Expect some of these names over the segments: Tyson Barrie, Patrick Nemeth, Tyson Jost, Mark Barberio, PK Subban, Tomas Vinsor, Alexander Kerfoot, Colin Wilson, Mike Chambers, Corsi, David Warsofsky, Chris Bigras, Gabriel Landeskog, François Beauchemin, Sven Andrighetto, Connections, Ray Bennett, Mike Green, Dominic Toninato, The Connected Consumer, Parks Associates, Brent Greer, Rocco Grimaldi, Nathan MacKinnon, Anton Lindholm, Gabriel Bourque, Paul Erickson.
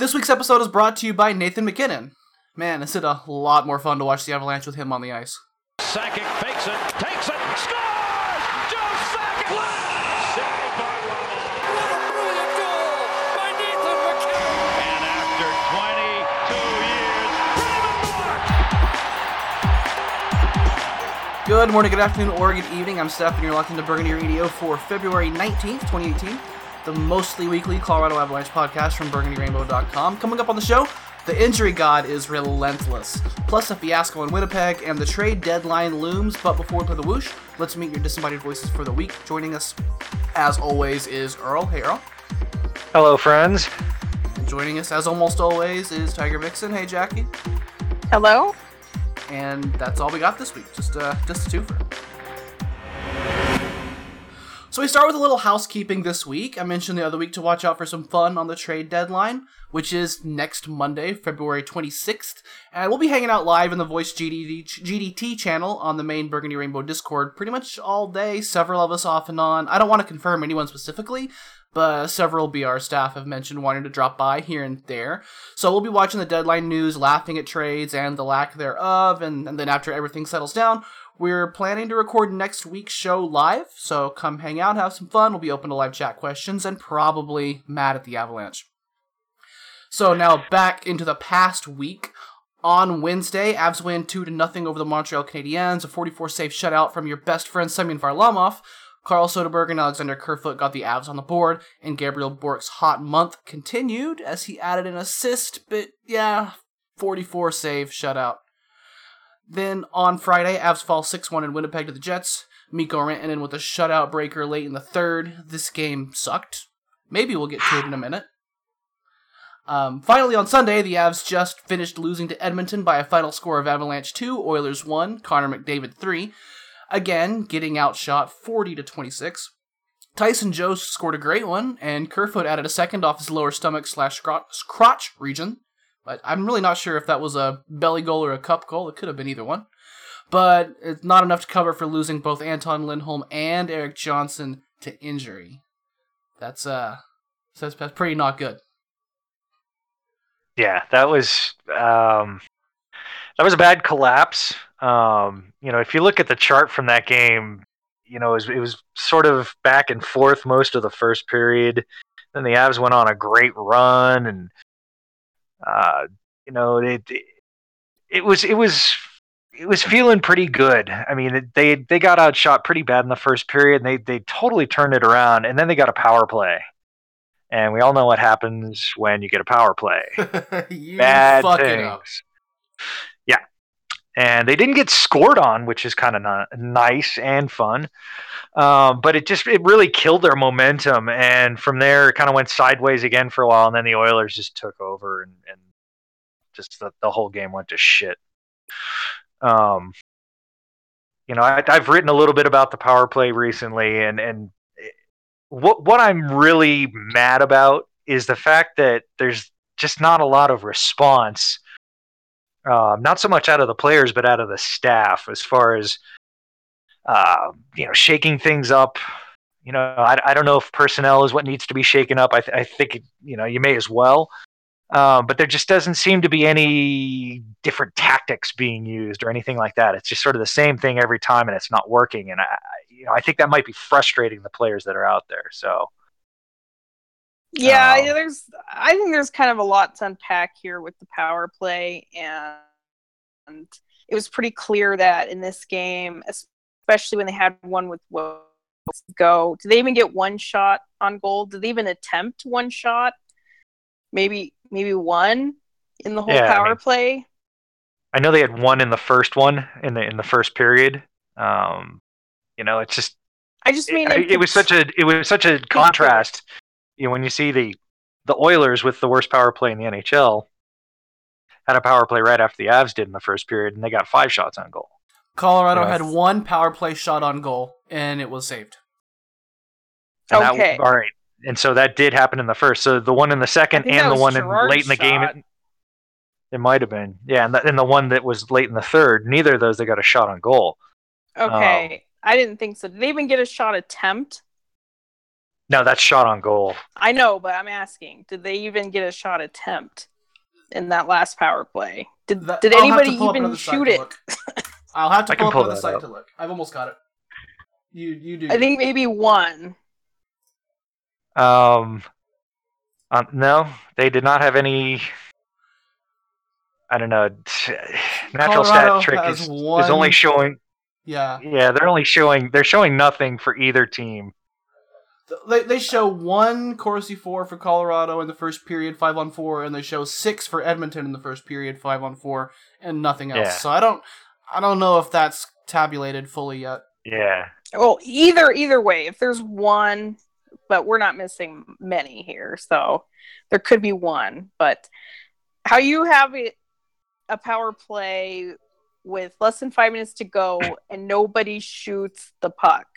This week's episode is brought to you by Nathan MacKinnon. Man, is it a lot more fun to watch the Avalanche with him on the ice. Sakic fakes it, takes it, scores! Joe Sakic! Saved by Varlamov. What a brilliant goal by Nathan MacKinnon! And after 22 years, David Warsofsky! Good morning, good afternoon, or good evening. I'm Steph, and you're locked into Burgundy Radio for February 19th, 2018. The mostly weekly Colorado Avalanche podcast from BurgundyRainbow.com. Coming up on the show, the injury god is relentless. Plus a fiasco in Winnipeg and the trade deadline looms. But before we play the whoosh, let's meet your disembodied voices for the week. Joining us, as always, is Earl. Hey, Earl. Hello, friends. And joining us, as almost always, is Tiger Vixen. Hey, Jackie. Hello. And that's all we got this week. Just a twofer. So we start with a little housekeeping this week. I mentioned the other week to watch out for some fun on the trade deadline, which is next Monday, February 26th. And we'll be hanging out live in the Voice GDT channel on the main Burgundy Rainbow Discord pretty much all day, several of us off and on. I don't want to confirm anyone specifically, but several BR staff have mentioned wanting to drop by here and there. So we'll be watching the deadline news, laughing at trades and the lack thereof, and then after everything settles down, we're planning to record next week's show live, so come hang out, have some fun. We'll be open to live chat questions and probably mad at the Avalanche. So now back into the past week. On Wednesday, Avs win 2-0 over the Montreal Canadiens, a 44-save shutout from your best friend Semyon Varlamov. Carl Soderberg and Alexander Kerfoot got the Avs on the board, and Gabriel Bourque's hot month continued as he added an assist, but yeah, 44-save shutout. Then on Friday, Avs fall 6-1 in Winnipeg to the Jets. Mikko Rantanen with a shutout breaker late in the third. This game sucked. Maybe we'll get to it in a minute. Finally on Sunday, the Avs just finished losing to Edmonton by a final score of Avalanche 2, Oilers 1, Connor McDavid 3. Again, getting outshot 40-26. Tyson Jost scored a great one, and Kerfoot added a second off his lower stomach/crotch region. But I'm really not sure if that was a belly goal or a cup goal. It could have been either one. But it's not enough to cover for losing both Anton Lindholm and Eric Johnson to injury. That's pretty not good. Yeah, that was a bad collapse. If you look at the chart from that game, it was sort of back and forth most of the first period. Then the Avs went on a great run and it was feeling pretty good. I mean, they got outshot pretty bad in the first period, and they totally turned it around, and then they got a power play. And we all know what happens when you get a power play. Bad things. Up. Yeah. And they didn't get scored on, which is kind of nice and fun. But it really killed their momentum. And from there, it kind of went sideways again for a while. And then the Oilers just took over and just the whole game went to shit. I've written a little bit about the power play recently. And what I'm really mad about is the fact that there's just not a lot of response. Not so much out of the players, but out of the staff as far as, shaking things up. I don't know if personnel is what needs to be shaken up. I think, you may as well. But there just doesn't seem to be any different tactics being used or anything like that. It's just sort of the same thing every time, and it's not working. And I think that might be frustrating the players that are out there. So. Yeah, I think there's kind of a lot to unpack here with the power play, and it was pretty clear that in this game, especially when they had one with Woe go, did they even get one shot on goal? Did they even attempt one shot? Maybe one in the whole power play. I know they had one in the first one in the first period. It's just it was such a contrast. When you see the Oilers with the worst power play in the NHL had a power play right after the Avs did in the first period, and they got 5 shots on goal. Colorado had one power play shot on goal, and it was saved. And okay. All right. And so that did happen in the first. So the one in the second and the one late in the game. It might have been. Yeah, and the one that was late in the third, neither of those, they got a shot on goal. Okay. I didn't think so. Did they even get a shot attempt? No, that's shot on goal. I know, but I'm asking, did they even get a shot attempt in that last power play? Did anybody even shoot it? I'll have to pull up another site to look. I've almost got it. You do. I think maybe one. No, they did not have any. I don't know. Natural stat trick is only showing. Yeah, they're only showing. They're showing nothing for either team. They show one Corsi 4 for Colorado in the first period, 5-on-4, and they show 6 for Edmonton in the first period, 5-on-4, and nothing else. Yeah. So I don't know if that's tabulated fully yet. Yeah. Well, either way, if there's one, but we're not missing many here, so there could be one. But how you have a power play with less than 5 minutes to go and nobody shoots the puck,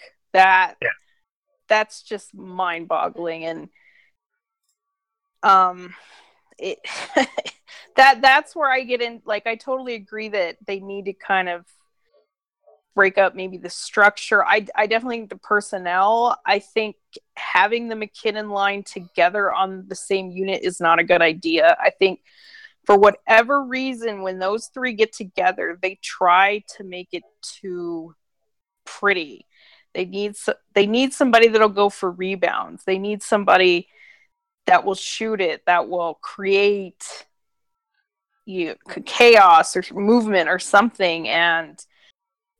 that's just mind-boggling. And it that's where I get in. Like, I totally agree that they need to kind of break up maybe the structure. I definitely think the personnel. I think having the MacKinnon line together on the same unit is not a good idea. I think for whatever reason, when those three get together, they try to make it too pretty. They need somebody that'll go for rebounds. They need somebody that will shoot it, that will create chaos or movement or something. And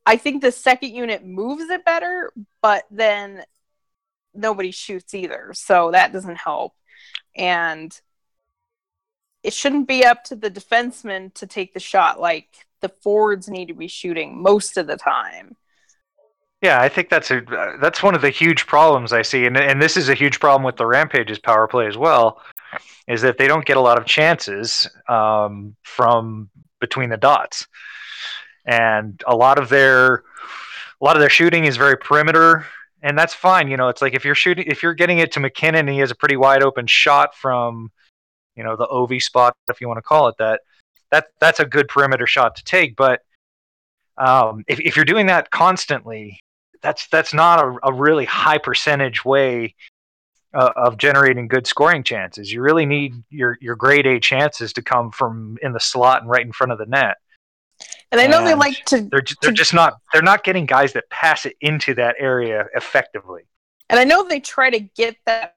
I think the second unit moves it better, but then nobody shoots either. So that doesn't help. And it shouldn't be up to the defenseman to take the shot. Like, the forwards need to be shooting most of the time. Yeah, I think that's one of the huge problems I see, and this is a huge problem with the Rampage's power play as well, is that they don't get a lot of chances from between the dots, and a lot of their shooting is very perimeter, and that's fine. You know, it's like if you're getting it to MacKinnon, and he has a pretty wide open shot from, you know, the OV spot, if you want to call it that. That's a good perimeter shot to take, but if you're doing that constantly, that's not a really high percentage way of generating good scoring chances. You really need your grade A chances to come from in the slot and right in front of the net. And I know and they like to. They're not getting guys that pass it into that area effectively. And I know they try to get that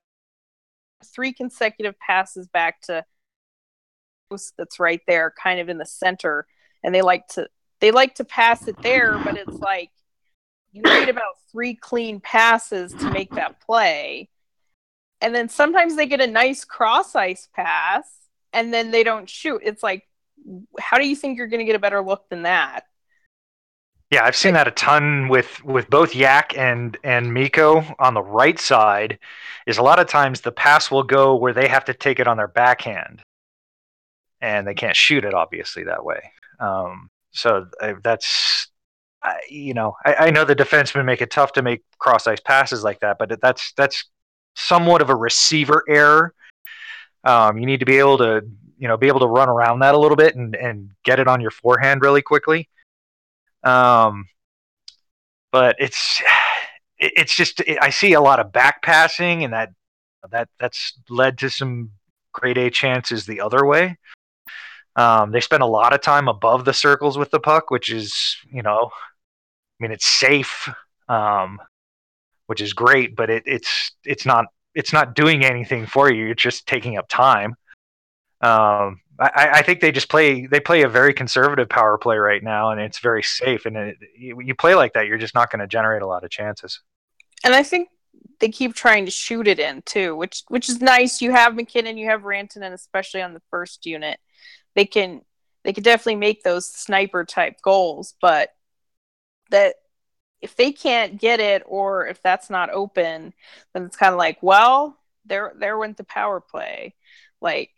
3 consecutive passes back to that's right there, kind of in the center, and they like to pass it there, but it's like you need about 3 clean passes to make that play. And then sometimes they get a nice cross-ice pass, and then they don't shoot. It's like, how do you think you're going to get a better look than that? Yeah, I've seen that a ton with both Yak and Mikko on the right side, is a lot of times the pass will go where they have to take it on their backhand. And they can't shoot it, obviously, that way. So that's, you know, I know the defensemen make it tough to make cross-ice passes like that, but that's somewhat of a receiver error. You need to be able to, you know, run around that a little bit and get it on your forehand really quickly. But it's just I see a lot of back passing, and that's led to some grade A chances the other way. They spend a lot of time above the circles with the puck, which is, you know, I mean, it's safe, which is great, but it's not doing anything for you. You're just taking up time. I think they play a very conservative power play right now, and it's very safe. And you play like that, you're just not going to generate a lot of chances. And I think they keep trying to shoot it in too, which is nice. You have MacKinnon, you have Rantanen, especially on the first unit. They can definitely make those sniper type goals, but that if they can't get it or if that's not open, then it's kind of like, well, there went the power play. Like,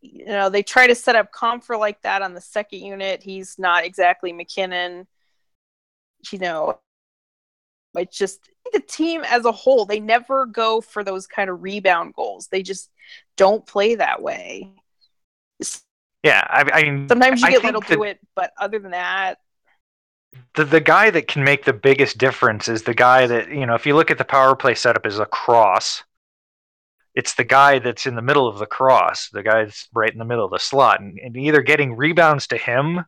you know, they try to set up Comfort like that on the second unit. He's not exactly MacKinnon, you know. It's just the team as a whole, they never go for those kind of rebound goals. They just don't play that way. Yeah, I mean, sometimes you get little to it, but other than that, the guy that can make the biggest difference is the guy that, you know, if you look at the power play setup, is a cross, it's the guy that's in the middle of the cross, the guy that's right in the middle of the slot, and either getting rebounds to him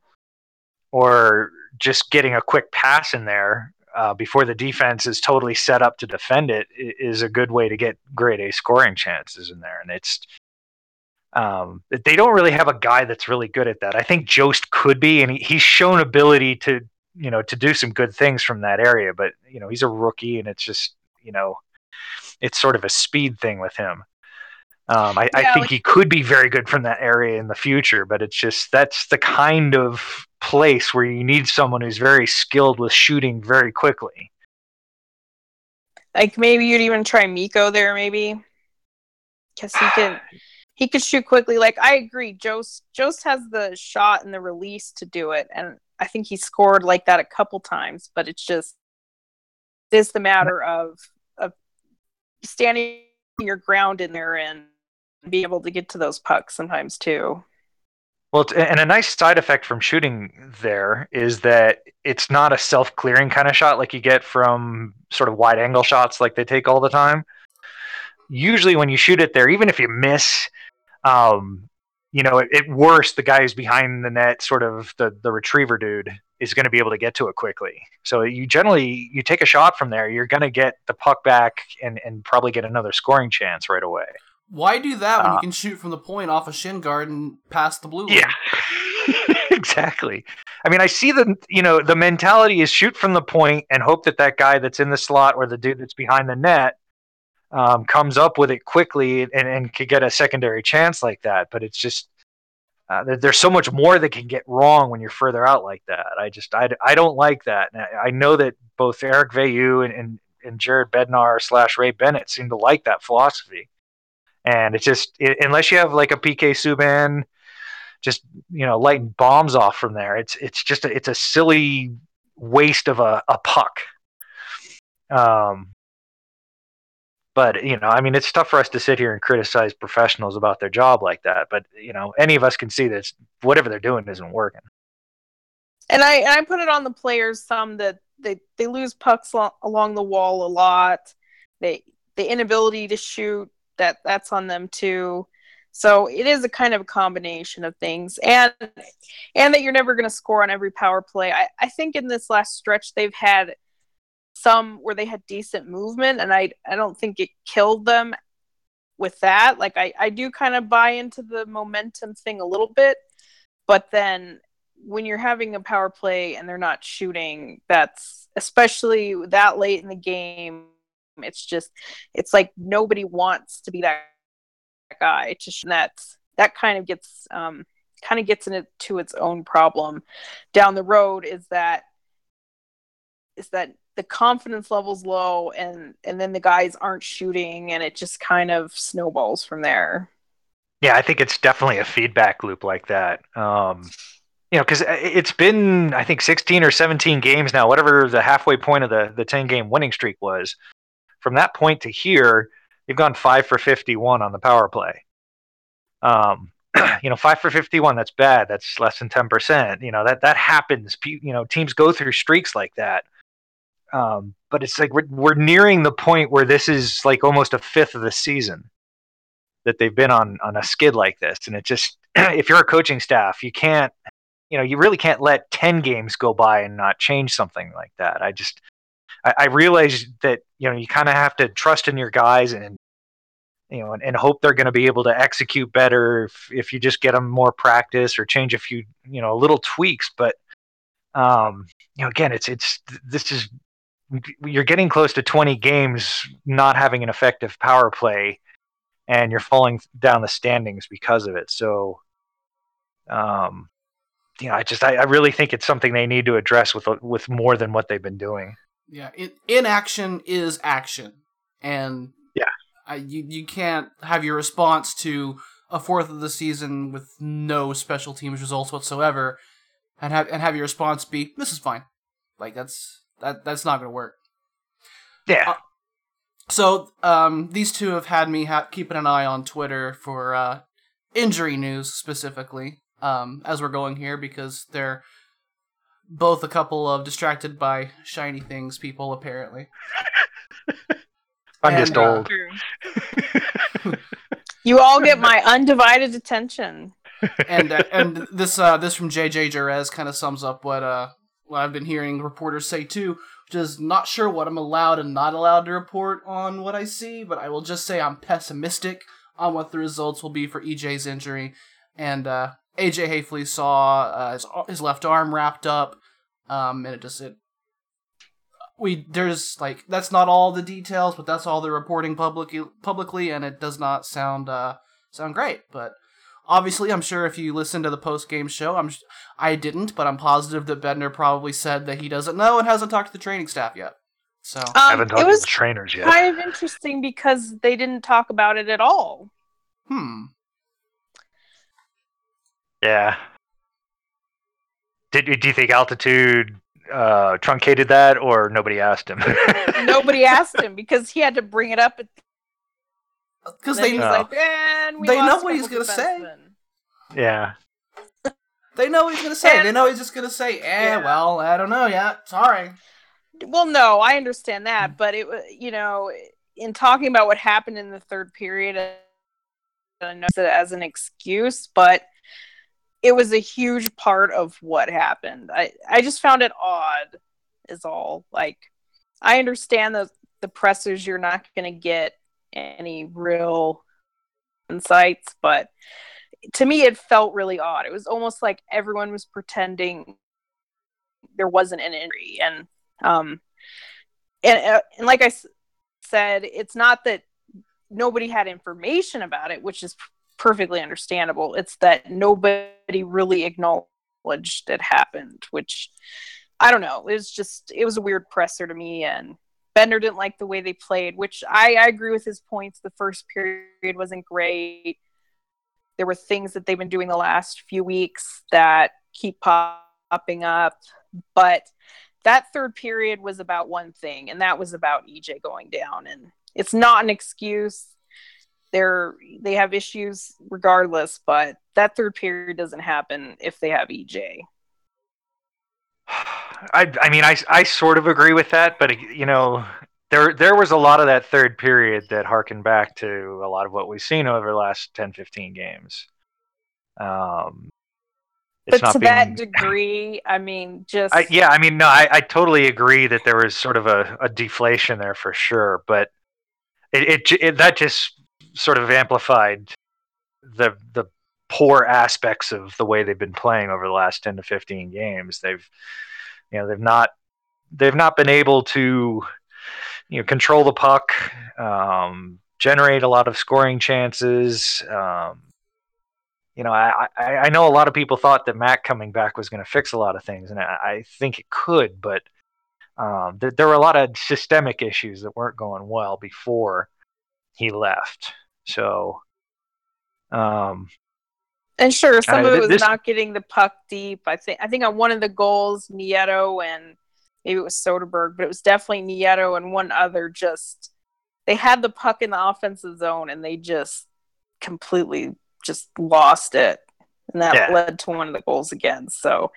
or just getting a quick pass in there before the defense is totally set up to defend it is a good way to get grade A scoring chances in there. And it's they don't really have a guy that's really good at that. I think Jost could be, and he's shown ability to, you know, to do some good things from that area, but, you know, he's a rookie, and it's just, you know, it's sort of a speed thing with him. I think he could be very good from that area in the future, but it's just, that's the kind of place where you need someone who's very skilled with shooting very quickly. Like maybe you'd even try Mikko there, maybe, because he could shoot quickly. Like I agree, Jost has the shot and the release to do it, and I think he scored like that a couple times. But it's just this the matter of standing your ground in there and being able to get to those pucks sometimes too. Well, and a nice side effect from shooting there is that it's not a self-clearing kind of shot like you get from sort of wide-angle shots like they take all the time. Usually when you shoot it there, even if you miss, you know, at worst, the guy who's behind the net, sort of the retriever dude, is going to be able to get to it quickly. So you take a shot from there, you're going to get the puck back and probably get another scoring chance right away. Why do that when you can shoot from the point off a shin guard and past the blue line? Yeah, exactly. I mean, I see the mentality is shoot from the point and hope that that guy that's in the slot or the dude that's behind the net comes up with it quickly and could get a secondary chance like that. But it's just there's so much more that can get wrong when you're further out like that. I don't like that. And I know that both Eric Vejvoda and Jared Bednar / Ray Bennett seem to like that philosophy. And it's just, unless you have like a PK Subban, just, you know, lighting bombs off from there, it's just a silly waste of a puck. But, you know, I mean, it's tough for us to sit here and criticize professionals about their job like that. But, you know, any of us can see that whatever they're doing isn't working. And I put it on the players some that they lose pucks along the wall a lot. The inability to shoot. That's on them too. So it is a kind of a combination of things, and that you're never going to score on every power play. I think in this last stretch they've had some where they had decent movement, and I don't think it killed them with that. Like I do kind of buy into the momentum thing a little bit, but then when you're having a power play and they're not shooting, that's especially that late in the game. It's like nobody wants to be that guy. That kind of gets into its own problem down the road. Is that the confidence level's low, and then the guys aren't shooting, and it just kind of snowballs from there. Yeah, I think it's definitely a feedback loop like that. You know, because it's been, I think, 16 or 17 games now, whatever the halfway point of the 10-game winning streak was. From that point to here, you've gone 5 for 51 on the power play. 5 for 51, that's bad. That's less than 10%. You know, that happens. You know, teams go through streaks like that. But it's like we're nearing the point where this is like almost a fifth of the season that they've been on a skid like this. And it just, if you're a coaching staff, you can't, you know, you really can't let 10 games go by and not change something like that. I realize that, you know, you kind of have to trust in your guys and, you know, and hope they're going to be able to execute better if you just get them more practice or change a few, you know, little tweaks. But, you know, again, you're getting close to 20 games not having an effective power play, and you're falling down the standings because of it. So, you know, I really think it's something they need to address with more than what they've been doing. Yeah, inaction is action, and yeah, you can't have your response to a fourth of the season with no special teams results whatsoever, and have your response be this is fine. Like that's not going to work. Yeah. So these two have had me keeping an eye on Twitter for injury news specifically as we're going here, because they're both a couple of distracted by shiny things people, apparently. I'm just old. You all get my undivided attention. And this from JJ Jerez kind of sums up what I've been hearing reporters say too, which is not sure what I'm allowed and not allowed to report on what I see, but I will just say I'm pessimistic on what the results will be for EJ's injury. And AJ Haefeli saw his left arm wrapped up, and that's not all the details, but that's all they're reporting publicly, and it does not sound great. But obviously, I'm sure if you listen to the post-game show, I didn't, but I'm positive that Bednar probably said that he doesn't know and hasn't talked to the training staff yet. So haven't talked to the trainers yet. It was kind of interesting because they didn't talk about it at all. Yeah. Do you think altitude truncated that, or nobody asked him? Nobody asked him because he had to bring it up. Because they know. Like, they know what he's gonna say. Yeah. They know what he's gonna say. They know he's just gonna say, well, I don't know yet. Sorry. Well, no, I understand that, but it, in talking about what happened in the third period, I know it as an excuse, but it was a huge part of what happened. I just found it odd is all. Like, I understand that the pressers, you're not going to get any real insights, but to me it felt really odd. It was almost like everyone was pretending there wasn't an injury. And like I said, it's not that nobody had information about it, which is perfectly understandable. It's that nobody really acknowledged it happened, which I don't know. It was a weird presser to me, and Bednar didn't like the way they played, which I agree with his points. The first period wasn't great. There were things that they've been doing the last few weeks that keep popping up, but that third period was about one thing, and that was about EJ going down, and it's not an excuse. They have issues regardless, but that third period doesn't happen if they have EJ. I mean, I sort of agree with that, but there was a lot of that third period that harkened back to a lot of what we've seen over the last 10, 15 games. That degree, I mean, just... I totally agree that there was sort of a deflation there for sure, but it that just sort of amplified the poor aspects of the way they've been playing over the last 10 to 15 games. They've not been able to control the puck, generate a lot of scoring chances. I know a lot of people thought that Matt coming back was going to fix a lot of things, and I think it could, but there were a lot of systemic issues that weren't going well before he left. So, and sure, some of it was not getting the puck deep. I think on one of the goals, Nieto and maybe it was Soderberg, but it was definitely Nieto and one other. Just they had the puck in the offensive zone and they just completely just lost it, and that led to one of the goals again. So,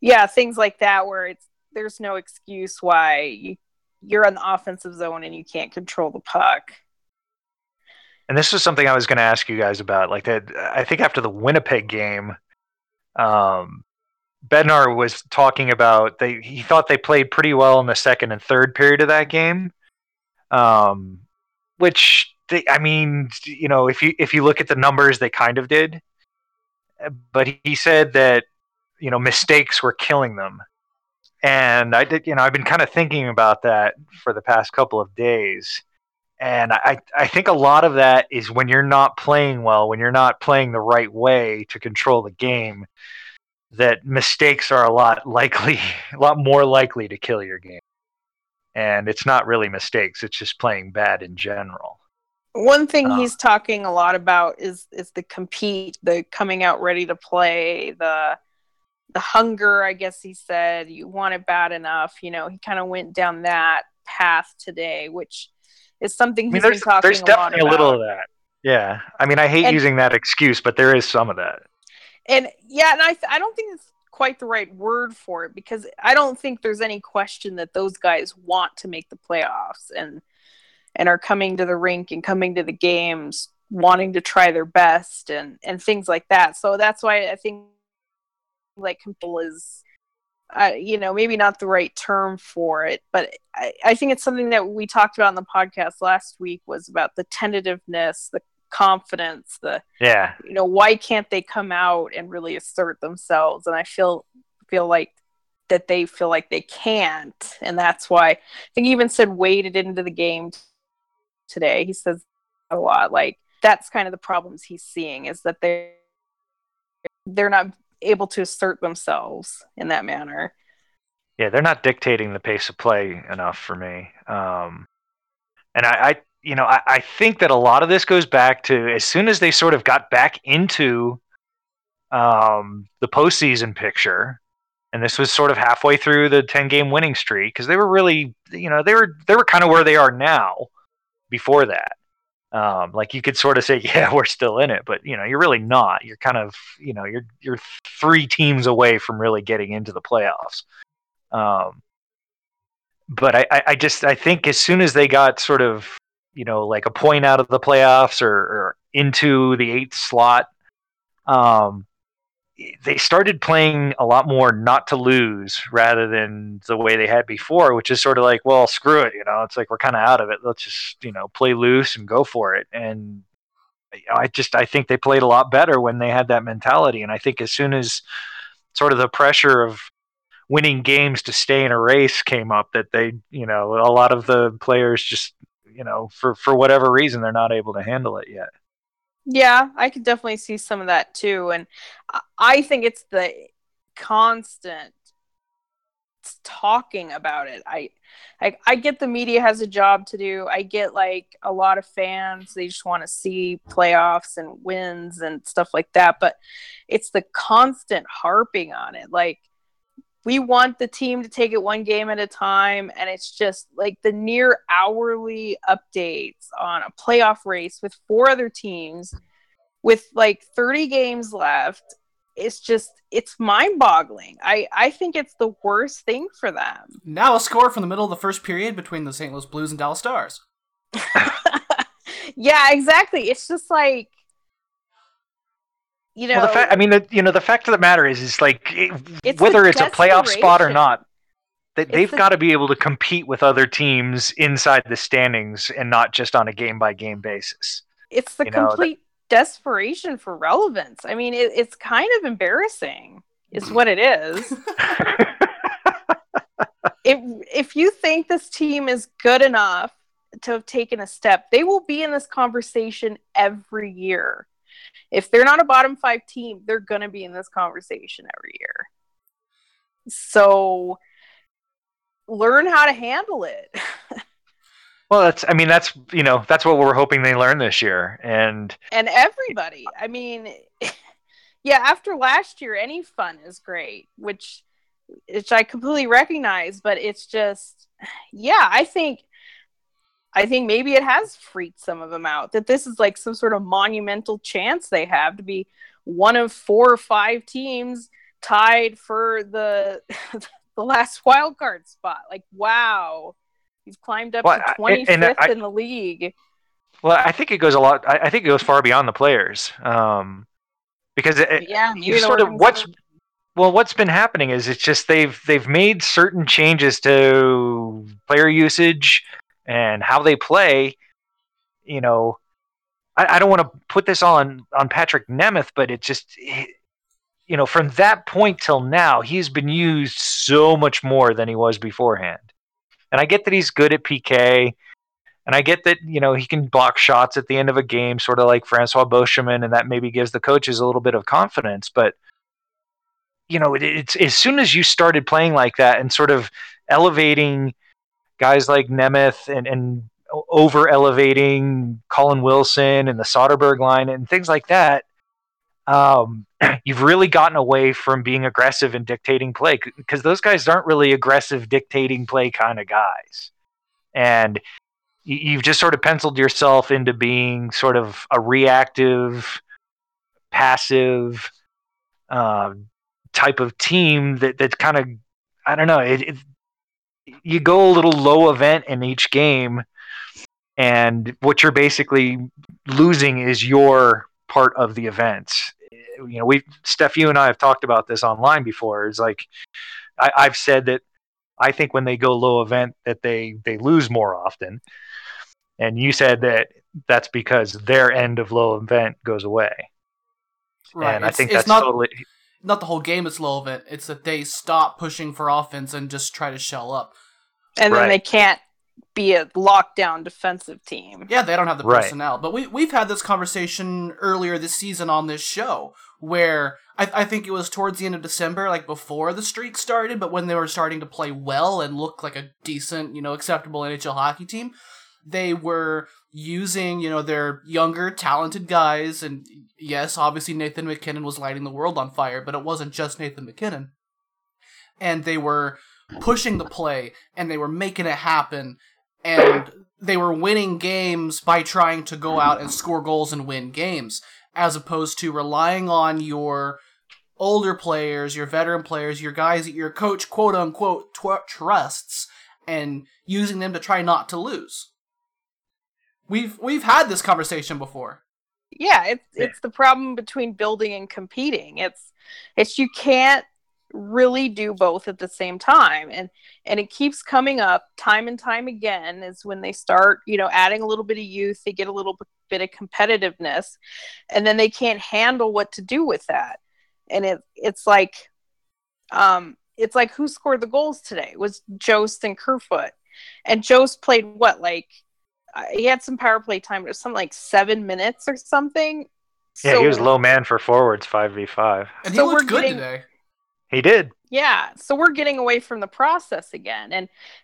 yeah, things like that where there's no excuse why you're on the offensive zone and you can't control the puck. And this was something I was going to ask you guys about. Like that, I think after the Winnipeg game, Bednar was talking about he thought they played pretty well in the second and third period of that game. If you look at the numbers, they kind of did. But he said that mistakes were killing them, and I did. I've been kind of thinking about that for the past couple of days. And I think a lot of that is when you're not playing well, when you're not playing the right way to control the game, that mistakes are a lot more likely to kill your game. And it's not really mistakes, it's just playing bad in general. One thing he's talking a lot about is the compete, the coming out ready to play, the hunger, I guess he said, you want it bad enough. He kind of went down that path today, which... It's something he's been talking a lot about. There's definitely a little of that. Yeah. I mean, I hate using that excuse, but there is some of that. And yeah, and I don't think it's quite the right word for it, because I don't think there's any question that those guys want to make the playoffs. And and are coming to the rink and coming to the games wanting to try their best and things like that. So that's why I think like compel is, maybe not the right term for it, but I think it's something that we talked about on the podcast last week was about the tentativeness, the confidence, why can't they come out and really assert themselves? And I feel like that they feel like they can't. And that's why I think he even said waded into the game today. He says a lot, like that's kind of the problems he's seeing is that they're not able to assert themselves in that manner. Yeah. They're not dictating the pace of play enough for me. And I think that a lot of this goes back to as soon as they sort of got back into the postseason picture, and this was sort of halfway through the 10-game winning streak, because they were really, they were kind of where they are now before that. Like you could sort of say, yeah, we're still in it, but you're really not. You're kind of, you're three teams away from really getting into the playoffs. But I think as soon as they got sort of like a point out of the playoffs or into the 8th slot, they started playing a lot more not to lose rather than the way they had before, which is sort of like, well, screw it. It's like, we're kind of out of it. Let's just, play loose and go for it. And I think they played a lot better when they had that mentality. And I think as soon as sort of the pressure of winning games to stay in a race came up, that they, a lot of the players just, for whatever reason, they're not able to handle it yet. Yeah, I could definitely see some of that too. And I think it's the constant talking about it. I get the media has a job to do. I get like a lot of fans, they just want to see playoffs and wins and stuff like that. But it's the constant harping on it. Like, we want the team to take it one game at a time, and it's just like the near hourly updates on a playoff race with 4 other teams with like 30 games left. It's mind-boggling. I think it's the worst thing for them. Now a score from the middle of the first period between the St. Louis Blues and Dallas Stars. Yeah, exactly. It's just like, well, the fact of the matter is like, whether it's a playoff spot or not, they've got to be able to compete with other teams inside the standings and not just on a game-by-game basis. It's the complete desperation for relevance. I mean, it's kind of embarrassing, is what it is. If you think this team is good enough to have taken a step, they will be in this conversation every year. If they're not a bottom 5 team, they're going to be in this conversation every year. So learn how to handle it. Well, that's what we're hoping they learn this year. And everybody, after last year, any fun is great, which I completely recognize, but it's just, I think maybe it has freaked some of them out, that this is like some sort of monumental chance they have to be one of 4 or 5 teams tied for the last wild card spot. Like, wow, you've climbed up to 25th in the league. Well, I think it goes far beyond the players, because what's been happening is it's just they've made certain changes to player usage and how they play. I don't want to put this on Patrick Nemeth, but it's just, from that point till now, he's been used so much more than he was beforehand. And I get that he's good at PK, and I get that, he can block shots at the end of a game, sort of like François Beauchemin, and that maybe gives the coaches a little bit of confidence. But, it's as soon as you started playing like that and sort of elevating guys like Nemeth and over-elevating Colin Wilson and the Soderberg line and things like that, you've really gotten away from being aggressive and dictating play, because those guys aren't really aggressive dictating play kind of guys. And you've just sort of penciled yourself into being sort of a reactive, passive type of team that's kind of, I don't know, you go a little low event in each game, And what you're basically losing is your part of the event. You know, Steph, you and I have talked about this online before. It's like I've said that I think when they go low event that they lose more often. And you said that that's because their end of low event goes away. Right. And I think that's totally... Not the whole game is low event. It's that they stop pushing for offense and just try to shell up. And then they can't be a lockdown defensive team. Yeah, they don't have the personnel. But we've had this conversation earlier this season on this show where I think it was towards the end of December, like before the streak started, but when they were starting to play well and look like a decent, you know, acceptable NHL hockey team, they were using, you know, their younger, talented guys. And yes, obviously Nathan MacKinnon was lighting the world on fire, but it wasn't just Nathan MacKinnon. And they were pushing the play, and they were making it happen, and they were winning games by trying to go out and score goals and win games, as opposed to relying on your older players, your veteran players, your guys that your coach, quote-unquote, trusts, and using them to try not to lose. We've had this conversation before. Yeah, it's the problem between building and competing. It's you can't really do both at the same time, and it keeps coming up time and time again. Is when they start, you know, adding a little bit of youth, they get a little bit of competitiveness, and then they can't handle what to do with that. And it's like who scored the goals today? It was Jost and Kerfoot, and Jost played what, like, he had some power play time, but it was something like 7 minutes or something. Yeah, so, he was low man for forwards, 5v5. And he looked good today. He did. Yeah, so we're getting away from the process again.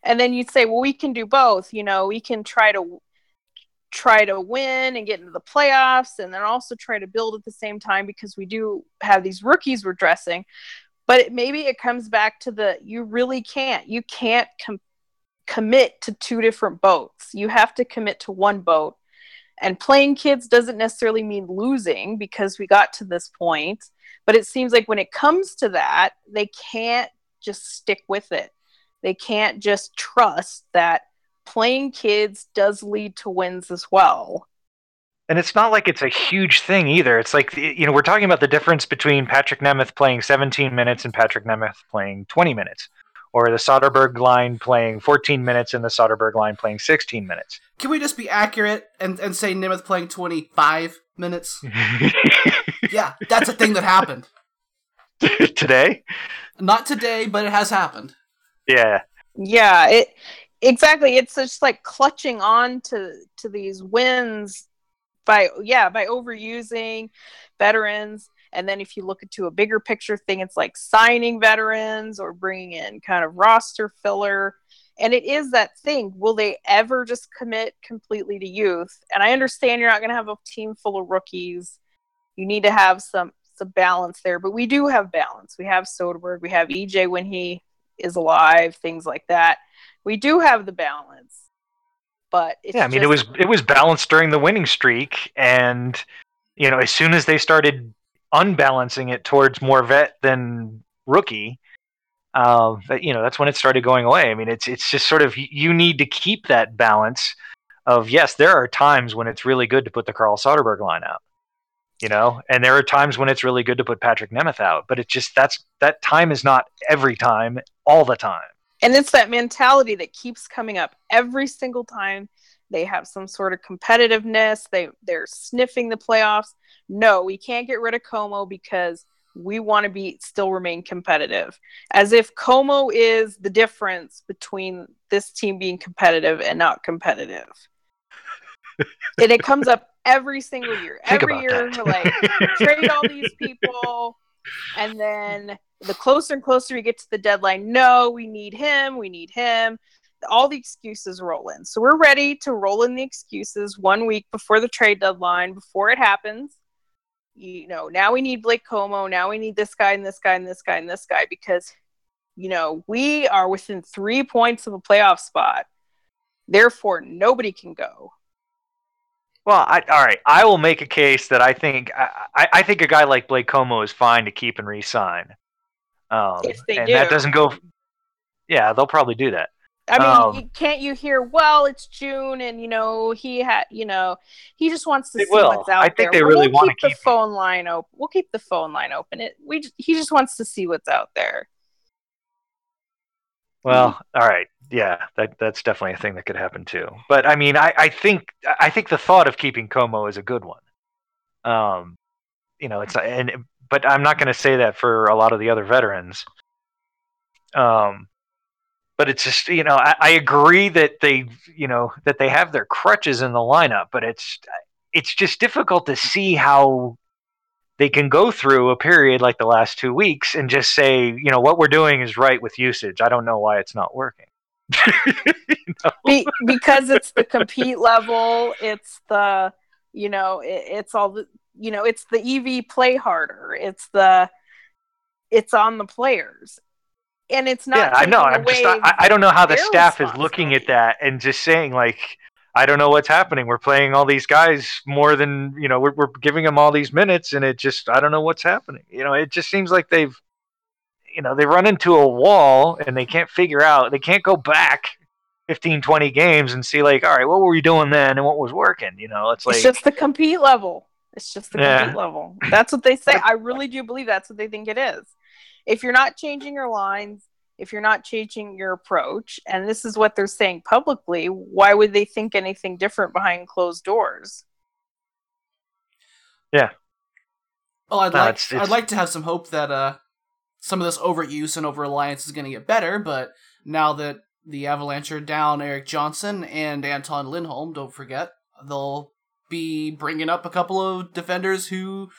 And then you'd say, well, we can do both. You know, we can try to win and get into the playoffs, and then also try to build at the same time, because we do have these rookies we're dressing. But maybe it comes back to you really can't. You can't commit to two different boats. You have to commit to one boat. And playing kids doesn't necessarily mean losing, because we got to this point. But it seems like when it comes to that, they can't just stick with it. They can't just trust that playing kids does lead to wins as well. And it's not like it's a huge thing either. It's like, you know, we're talking about the difference between Patrick Nemeth playing 17 minutes and Patrick Nemeth playing 20 minutes. Or the Soderberg line playing 14 minutes and the Soderberg line playing 16 minutes. Can we just be accurate and say Nemeth playing 25 minutes? Yeah, that's a thing that happened. Today? Not today, but it has happened. Yeah. Yeah, exactly. It's just like clutching on to these wins by overusing veterans. And then if you look into a bigger picture thing, it's like signing veterans or bringing in kind of roster filler. And it is that thing. Will they ever just commit completely to youth? And I understand you're not going to have a team full of rookies. You need to have some balance there. But we do have balance. We have Soderberg. We have EJ when he is alive, things like that. We do have the balance. But it's it was balanced during the winning streak. And, you know, as soon as they started unbalancing it towards more vet than rookie, you know, that's when it started going away. I mean, it's just sort of, you need to keep that balance of, yes, there are times when it's really good to put the Carl Soderberg line out, you know, and there are times when it's really good to put Patrick Nemeth out, but it's just that time is not every time, all the time. And it's that mentality that keeps coming up every single time. They have some sort of competitiveness. They're sniffing the playoffs. No, we can't get rid of Comeau because we want to still remain competitive. As if Comeau is the difference between this team being competitive and not competitive. And it comes up every single year. We're like, trade all these people. And then the closer and closer we get to the deadline, no, we need him. We need him. All the excuses roll in. So we're ready to roll in the excuses 1 week before the trade deadline, before it happens. You know, now we need Blake Comeau. Now we need this guy and this guy and this guy and this guy, because, you know, we are within 3 points of a playoff spot. Therefore, nobody can go. Well, I will make a case that I think a guy like Blake Comeau is fine to keep and re-sign. If they do. That doesn't go. Yeah, they'll probably do that. I mean, can't you hear, well, it's June, and, you know, he just wants to see what's out there. I think they really want to keep the phone line open. We'll keep the phone line open. He just wants to see what's out there. Well, all right. Yeah, that's definitely a thing that could happen too. But I mean, I think the thought of keeping Comeau is a good one. You know, it's but I'm not going to say that for a lot of the other veterans. But it's just, you know, I agree that they have their crutches in the lineup, but it's just difficult to see how they can go through a period like the last 2 weeks and just say, you know, what we're doing is right with usage. I don't know why it's not working. You know? Because it's the compete level, it's the, you know, it's all the, you know, it's the EV play harder, it's on the players, and it's not. Yeah, I know. I don't know how the staff is looking at that and just saying like, I don't know what's happening. We're playing all these guys more than, you know, we're giving them all these minutes, and it just, I don't know what's happening. You know, it just seems like they've, you know, they run into a wall and they can't figure out, they can't go back 15, 20 games and see like, all right, what were we doing then and what was working? You know, it's like, it's just the compete level. It's just the compete level. That's what they say. I really do believe that's what they think it is. If you're not changing your lines, if you're not changing your approach, and this is what they're saying publicly, why would they think anything different behind closed doors? Yeah. Well, I'd like to have some hope that, some of this overuse and over-reliance is going to get better, but now that the Avalanche are down Eric Johnson and Anton Lindholm, don't forget, they'll be bringing up a couple of defenders who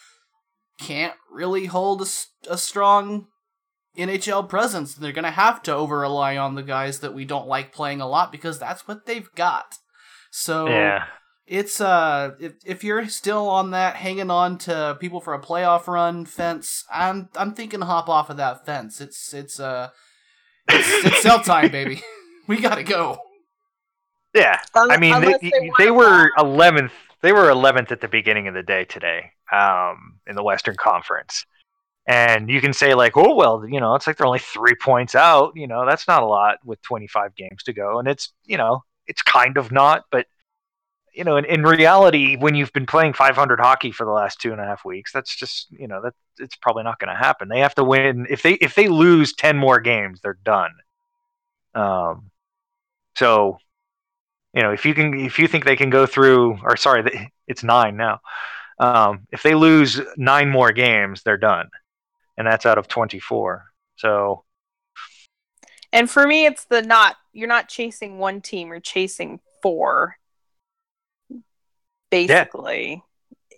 can't really hold a strong NHL presence. They're going to have to over-rely on the guys that we don't like playing a lot because that's what they've got. So yeah. It's if you're still on that, hanging on to people for a playoff run fence, I'm thinking hop off of that fence. It's sell time, baby. We gotta go. Yeah, I mean they were 11th. They were 11th at the beginning of the day today, in the Western Conference, and you can say like, oh well, you know, it's like they're only 3 points out. You know, that's not a lot with 25 games to go, and it's, you know, it's kind of not, but. You know, in reality, when you've been playing .500 hockey for the last 2.5 weeks, that's just, you know, that it's probably not going to happen. They have to win. If they lose 10 more games, they're done. So, you know, if you think they can go through, or sorry, it's 9 now. If they lose 9 more games, they're done, and that's out of 24. So. And for me, it's you're not chasing one team, you're chasing 4. Basically, yeah.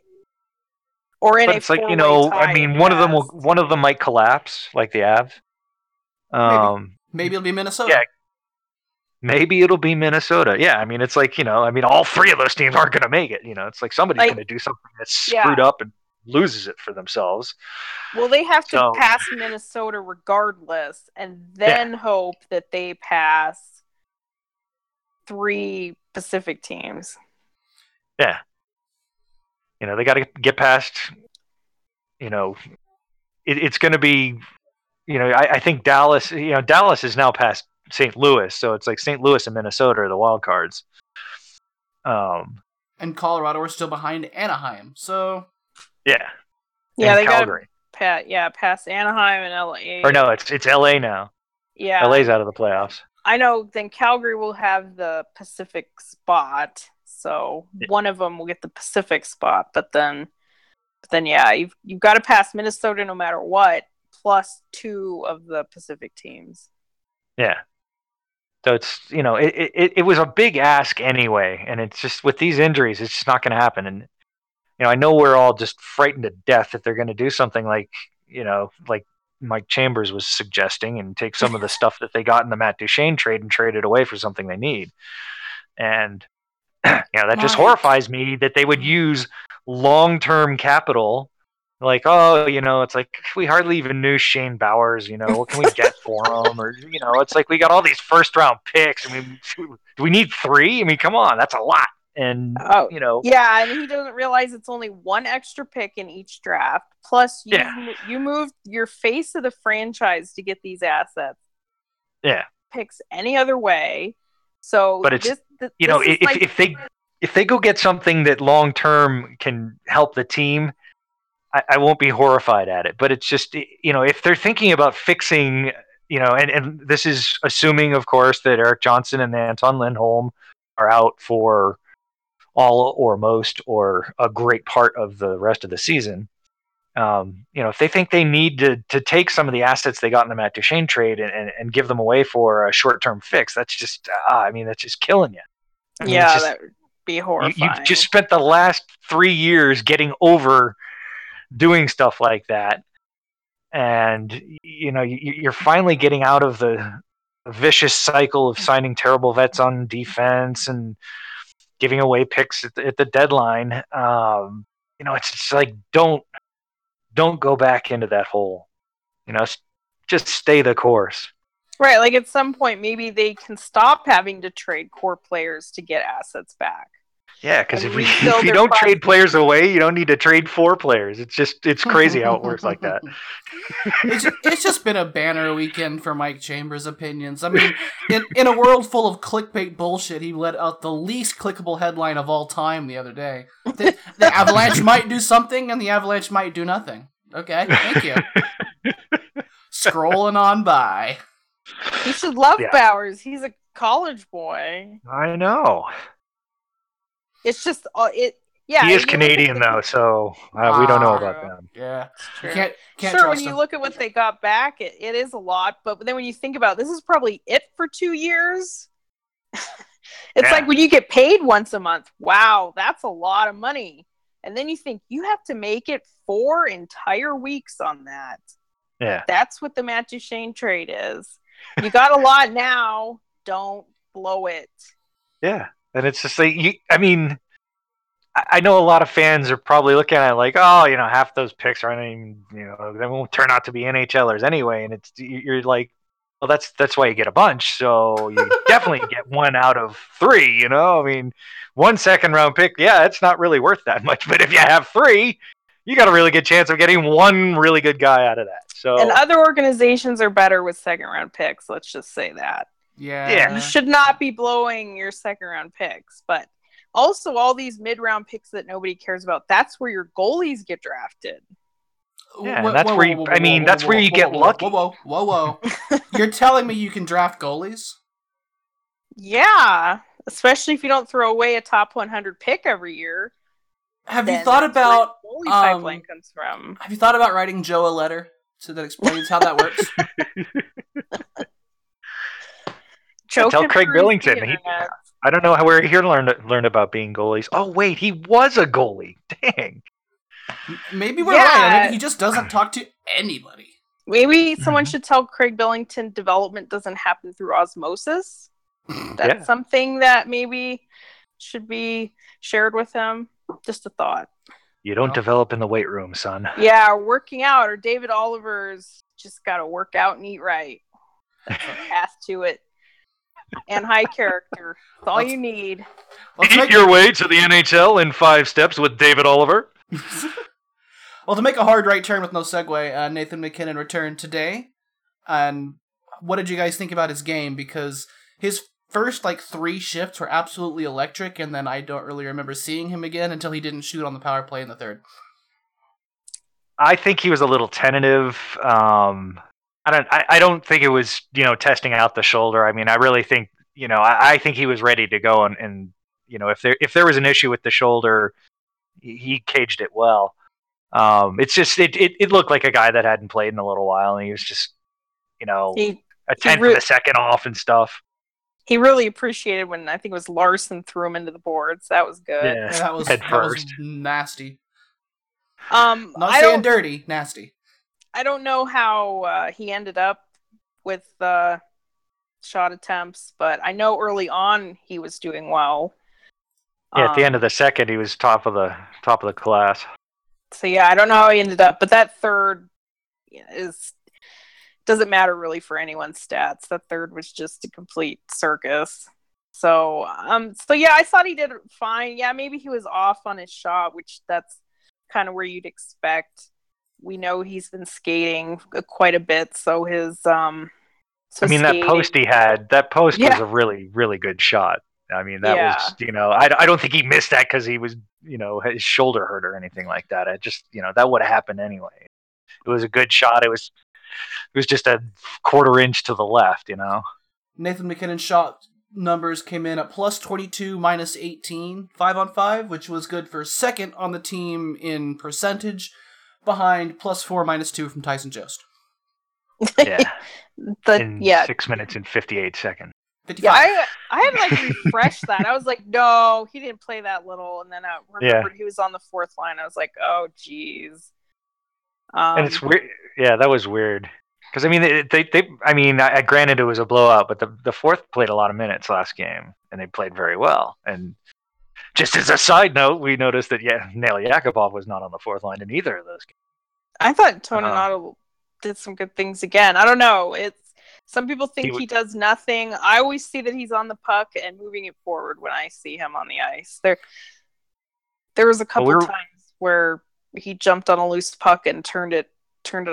Or in but it's a like, you know, I mean, one of them might collapse, like the Avs. Maybe it'll be Minnesota. Yeah, maybe it'll be Minnesota. Yeah, I mean, it's like, you know, I mean, all 3 of those teams aren't going to make it. You know, it's like somebody's going to do something that's screwed up and loses it for themselves. Well, they have to pass Minnesota regardless, and then hope that they pass 3 Pacific teams. Yeah. You know, they got to get past, you know, it's going to be, you know, I think Dallas, you know, Dallas is now past St. Louis. So it's like St. Louis and Minnesota are the wild cards. And Colorado are still behind Anaheim. So. Yeah. Yeah. And they Calgary. Past Anaheim and LA. Or no, it's LA now. Yeah. LA's out of the playoffs. I know. Then Calgary will have the Pacific spot. So one of them will get the Pacific spot, but then yeah, you've got to pass Minnesota no matter what, plus 2 of the Pacific teams. Yeah. So it's, you know, it was a big ask anyway, and it's just with these injuries, it's just not going to happen. And you know, I know we're all just frightened to death that they're going to do something like, you know, like Mike Chambers was suggesting, and take some of the stuff that they got in the Matt Duchene trade and trade it away for something they need. And you know, that just horrifies me that they would use long-term capital. Like, oh, you know, it's like, we hardly even knew Shane Bowers, you know, what can we get for him? Or, you know, it's like, we got all these first-round picks. I mean, do we need 3? I mean, come on, that's a lot. And, you know. Yeah, and he doesn't realize it's only 1 extra pick in each draft. Plus, you moved your face of the franchise to get these assets. Yeah. picks any other way. So, but it's if they go get something that long term can help the team, I won't be horrified at it. But it's just, you know, if they're thinking about fixing, you know, and this is assuming, of course, that Eric Johnson and Anton Lindholm are out for all or most or a great part of the rest of the season. You know, if they think they need to take some of the assets they got in the Matt Duchene trade and give them away for a short-term fix, that's just, I mean, that's just killing you. I mean, yeah, just, that would be horrifying. You've just spent the last 3 years getting over doing stuff like that. And, you know, you're finally getting out of the vicious cycle of signing terrible vets on defense and giving away picks at the deadline. You know, it's like, don't go back into that hole, you know, just stay the course. Right. Like at some point, maybe they can stop having to trade core players to get assets back. Yeah. Cause if you don't trade players away, you don't need to trade four players. It's just, it's crazy how it works like that. It's just been a banner weekend for Mike Chambers' opinions. I mean, in a world full of clickbait bullshit, he let out the least clickable headline of all time the other day. The Avalanche might do something and the Avalanche might do nothing. Okay, thank you. Scrolling on by. You should love Bowers. He's a college boy. I know. It's just it. Yeah, he is Canadian though, so we don't know about them. Yeah, true. Can't sure. When you look at what they got back, it is a lot. But then when you think about this, is probably it for 2 years. It's like when you get paid once a month. Wow, that's a lot of money. And then you think you have to make it 4 entire weeks on that. Yeah, that's what the Matt Duchene trade is. You got a lot now. Don't blow it. Yeah. And it's just like, I mean, I know a lot of fans are probably looking at it like, oh, you know, half those picks aren't even, you know, they won't turn out to be NHLers anyway. And it's, you're like, well, that's why you get a bunch. So you definitely get 1 out of 3, you know? I mean, 1 second-round pick, yeah, it's not really worth that much. But if you have 3, you got a really good chance of getting 1 really good guy out of that. So, and other organizations are better with second-round picks. Let's just say that. Yeah, you should not be blowing your second-round picks. But also all these mid-round picks that nobody cares about, that's where your goalies get drafted. Yeah, that's where you, I mean, that's where you get lucky. Whoa. You're telling me you can draft goalies? Yeah, especially if you don't throw away a top 100 pick every year. Have you thought about where the goalie pipeline comes from? Have you thought about writing Joe a letter so that explains how that works? Tell Craig Billington. I don't know where he learned about being goalies. Oh, wait, he was a goalie. Dang. Maybe we're right. I mean, he just doesn't talk to anybody. Maybe someone should tell Craig Billington development doesn't happen through osmosis. That's something that maybe should be shared with him. Just a thought. You don't develop in the weight room, son. Yeah, or working out. Or David Oliver's just got to work out and eat right. That's a path to it. And high character. That's all you need. Eat your way to the NHL in 5 steps with David Oliver. Well, to make a hard right turn with no segue, Nathan MacKinnon returned today. And what did you guys think about his game? Because his first, 3 shifts were absolutely electric, and then I don't really remember seeing him again until he didn't shoot on the power play in the third. I think he was a little tentative. I don't think it was, you know, testing out the shoulder. I mean, I really think, you know, I think he was ready to go. And you know, if there was an issue with the shoulder, he caged it well. It's just, it looked like a guy that hadn't played in a little while. And he was just, you know, a tenth of a second off and stuff. He really appreciated when, I think it was Larson, threw him into the boards. That was good. Yeah, that was nasty. Not saying dirty, nasty. I don't know how he ended up with shot attempts, but I know early on he was doing well. Yeah, at the end of the second, he was top of the class. So yeah, I don't know how he ended up, but that third doesn't matter really for anyone's stats. That third was just a complete circus. So yeah, I thought he did fine. Yeah, maybe he was off on his shot, which that's kind of where you'd expect. We know he's been skating quite a bit, so his I mean, that post he had, that post was a really, really good shot. I mean, that was, you know, I don't think he missed that because he was, you know, his shoulder hurt or anything like that. I just, you know, that would have happened anyway. It was a good shot. It was just a quarter inch to the left, you know. Nathan MacKinnon's shot numbers came in at plus 22, minus 18, 5-on-5, which was good for second on the team in percentage, behind plus 4, minus 2 from Tyson Jost. Yeah. In 6 minutes and 58 seconds. 55. Yeah, I had like refreshed that. I was like, no, he didn't play that little. And then I remembered he was on the fourth line. I was like, oh, geez. And it's weird. Yeah, that was weird. Because I mean, I granted it was a blowout, but the fourth played a lot of minutes last game, and they played very well. And just as a side note, we noticed that Nail Yakupov was not on the fourth line in either of those games. I thought Toninato did some good things again. I don't know. Some people think he does nothing. I always see that he's on the puck and moving it forward when I see him on the ice. There was a couple times where he jumped on a loose puck and turned it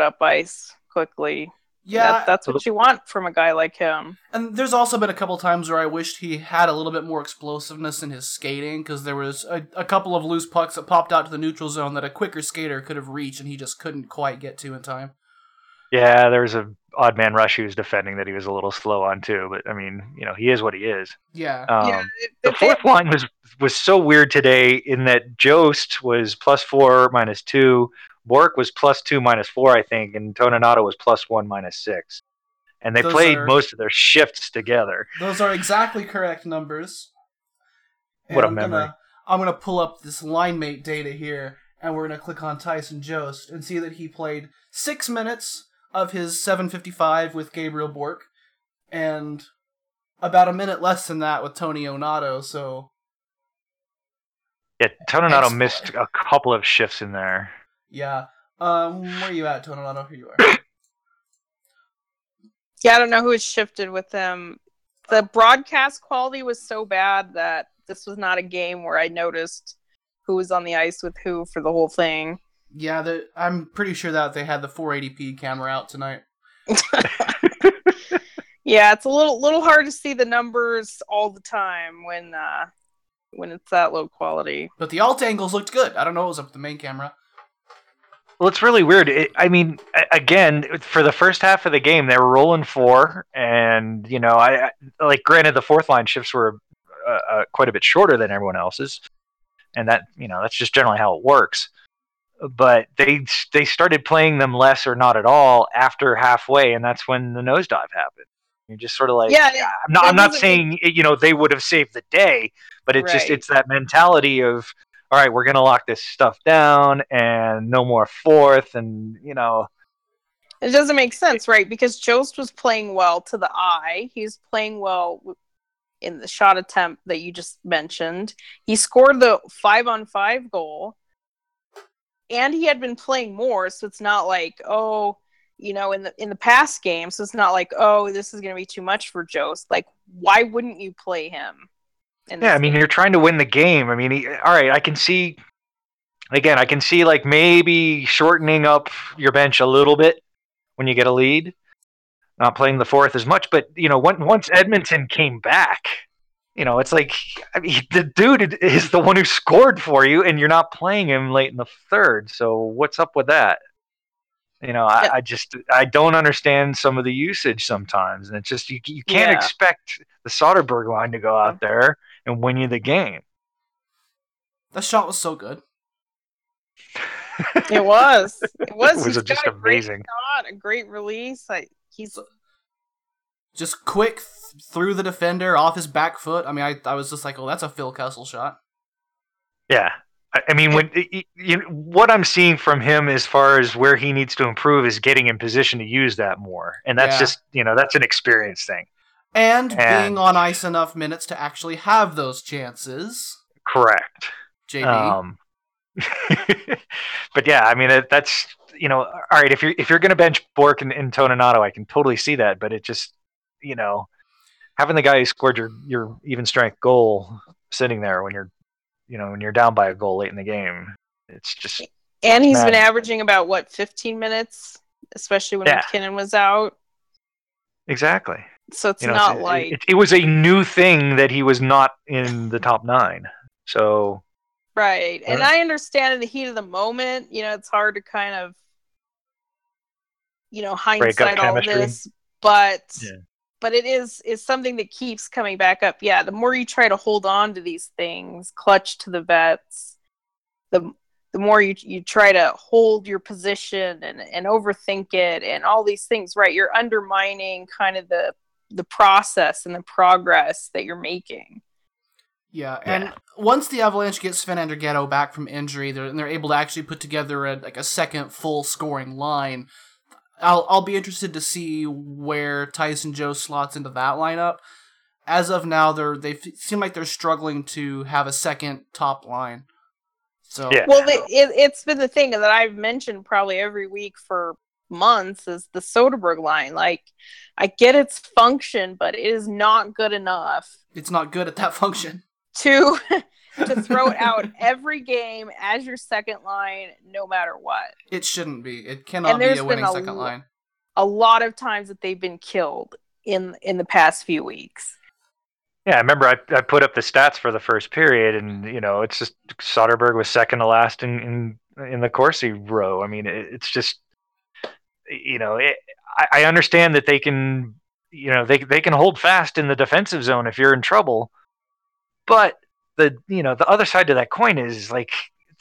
up ice quickly. Yeah, that's what you want from a guy like him. And there's also been a couple times where I wished he had a little bit more explosiveness in his skating, because there was a couple of loose pucks that popped out to the neutral zone that a quicker skater could have reached, and he just couldn't quite get to in time. Yeah, there was an odd man rush he was defending that he was a little slow on too, but I mean, you know, he is what he is. Yeah. The fourth line was so weird today in that Jost was plus 4, minus 2, Bourque was plus 2, minus 4, I think, and Toninato was plus 1, minus 6. And they played most of their shifts together. Those are exactly correct numbers. And what a memory. I'm going to pull up this line mate data here, and we're going to click on Tyson Jost and see that he played 6 minutes of his 7:55 with Gabriel Bourque, and about a minute less than that with Toninato, so... Yeah, Toninato missed a couple of shifts in there. Yeah. Where are you at, Toninato? Here you are. Yeah, I don't know who has shifted with him. The broadcast quality was so bad that this was not a game where I noticed who was on the ice with who for the whole thing. Yeah, I'm pretty sure that they had the 480p camera out tonight. Yeah, it's a little hard to see the numbers all the time when it's that low quality. But the alt angles looked good. I don't know what was up with the main camera. Well, it's really weird. Again, for the first half of the game, they were rolling 4, and you know, I like granted the fourth line shifts were quite a bit shorter than everyone else's, and that, you know, that's just generally how it works. But they started playing them less or not at all after halfway, and that's when the nosedive happened. You're just sort of like, I'm not saying, you know, they would have saved the day, but it's just, it's that mentality of, all right, we're going to lock this stuff down and no more fourth, and, you know. It doesn't make sense, right? Because Jost was playing well to the eye. He was playing well in the shot attempt that you just mentioned. He scored the 5-on-5 goal. And he had been playing more, so it's not like, oh, you know, in the past game, so it's not like, oh, this is going to be too much for Jost. Like, why wouldn't you play him? Yeah, I mean, you're trying to win the game. I mean, all right, I can see, like, maybe shortening up your bench a little bit when you get a lead. Not playing the fourth as much, but, you know, once Edmonton came back, you know, it's like, I mean, the dude is the one who scored for you, and you're not playing him late in the third. So what's up with that? You know, I just, I don't understand some of the usage sometimes. And it's just, you can't expect the Soderberg line to go out there and win you the game. That shot was so good. It was. It was. It was just amazing. Great shot, a great release. He's just quick through the defender, off his back foot. I mean, I was just like, oh, that's a Phil Kessel shot. Yeah. I mean, what I'm seeing from him as far as where he needs to improve is getting in position to use that more. And that's just, you know, that's an experience thing. And being on ice enough minutes to actually have those chances. Correct. JD. But yeah, I mean, that's, you know, all right, if you're going to bench Bourque and Toninato, I can totally see that. But it just, you know, having the guy who scored your even strength goal sitting there when you're, you know, when you're down by a goal late in the game, it's just... And he's been averaging about, what, 15 minutes? Especially when MacKinnon was out. Exactly. So it's not like... It was a new thing that he was not in the top nine. So... Right. And I understand in the heat of the moment, it's hard to kind of, hindsight all this. But it is something that keeps coming back up. Yeah, the more you try to hold on to these things, clutch to the vets, the more you try to hold your position and overthink it and all these things, right? You're undermining kind of the process and the progress that you're making. Yeah, and once the Avalanche gets Sven Andrighetto back from injury, they're able to actually put together a second full scoring line. I'll be interested to see where Tyson Jost slots into that lineup. As of now, they seem like they're struggling to have a second top line. So well, it's been the thing that I've mentioned probably every week for months is the Soderberg line. Like, I get its function, but it is not good enough. It's not good at that function. To throw it out every game as your second line, no matter what. It shouldn't be. It cannot be a winning second line. A lot of times that they've been killed in the past few weeks. Yeah, I remember I put up the stats for the first period, and it's just Soderberg was second to last in the Corsi row. I mean, it's just I understand that they can they can hold fast in the defensive zone if you're in trouble, but. The other side to that coin is like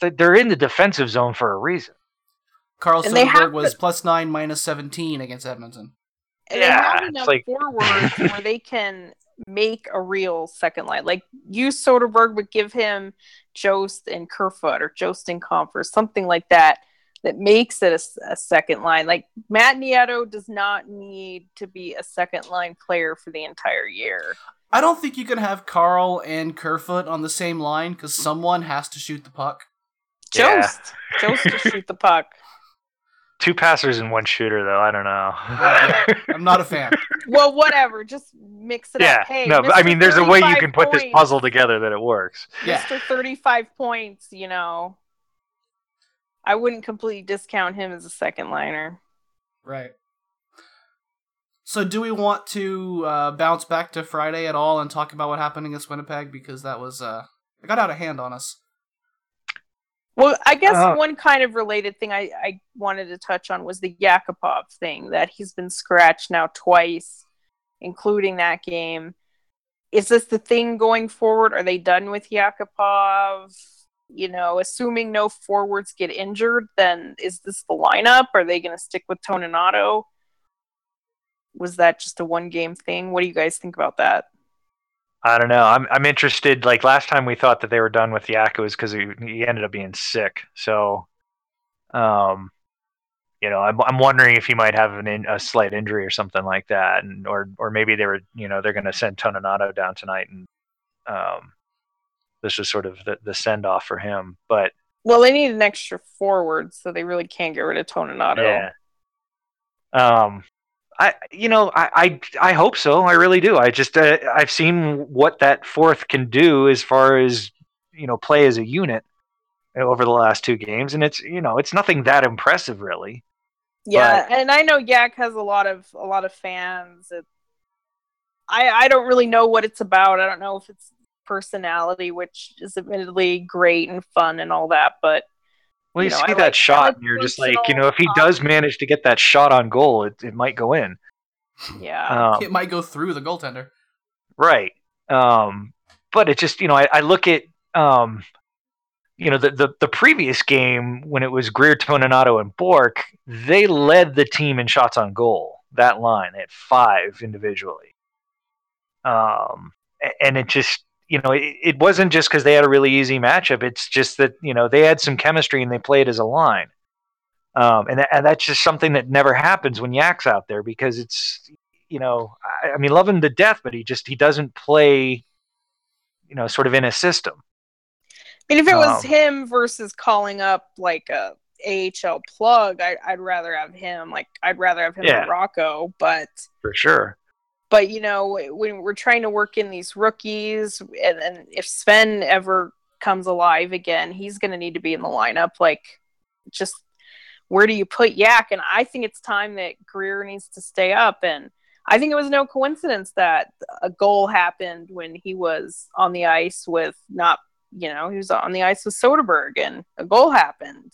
they're in the defensive zone for a reason. Carl Soderberg was +9, -17 against Edmonton. And they have enough forwards where they can make a real second line. Like you, Soderberg would give him Jost and Kerfoot or Jost and Comfort, something like that that makes it a second line. Like Matt Nieto does not need to be a second line player for the entire year. I don't think you can have Carl and Kerfoot on the same line because someone has to shoot the puck. Jost to shoot the puck. Two passers and one shooter, though. I don't know. I'm not a fan. Well, whatever. Just mix it up. Hey, no, I mean, there's a way you can put this puzzle together that it works. Yeah. Mr. 35 points, I wouldn't completely discount him as a second liner. Right. So do we want to bounce back to Friday at all and talk about what happened against Winnipeg? Because that was, it got out of hand on us. Well, I guess one kind of related thing I wanted to touch on was the Yakupov thing, that he's been scratched now twice, including that game. Is this the thing going forward? Are they done with Yakupov? Assuming no forwards get injured, then is this the lineup? Are they going to stick with Toninato? Was that just a one-game thing? What do you guys think about that? I don't know. I'm interested. Like last time, we thought that they were done with Yak was because he ended up being sick. So, I'm wondering if he might have a slight injury or something like that, and or maybe they were, they're going to send Toninato down tonight, and this was sort of the send off for him. But they need an extra forward, so they really can't get rid of Toninato. Yeah. I hope so. I really do. I just I've seen what that fourth can do as far as play as a unit over the last two games, and it's it's nothing that impressive really. Yeah, but... and I know Yak has a lot of fans. I don't really know what it's about. I don't know if it's personality, which is admittedly great and fun and all that, but. Well, you see that shot, and you're just like, if he does manage to get that shot on goal, it might go in. Yeah, it might go through the goaltender. Right, but it just, I look at, the previous game when it was Greer, Toninato, and Bourque, they led the team in shots on goal. That line at 5 individually, and it just. It wasn't just because they had a really easy matchup. It's just that, they had some chemistry and they played as a line. And that's just something that never happens when Yak's out there because it's, I mean, love him to death, but he doesn't play, sort of in a system. I mean, if it was him versus calling up like a AHL plug, I'd rather have him. Like, I'd rather have him than Rocco, but... For sure. But, when we're trying to work in these rookies, and if Sven ever comes alive again, he's going to need to be in the lineup. Like, just where do you put Yak? And I think it's time that Greer needs to stay up. And I think it was no coincidence that a goal happened when he was on the ice with he was on the ice with Soderberg and a goal happened.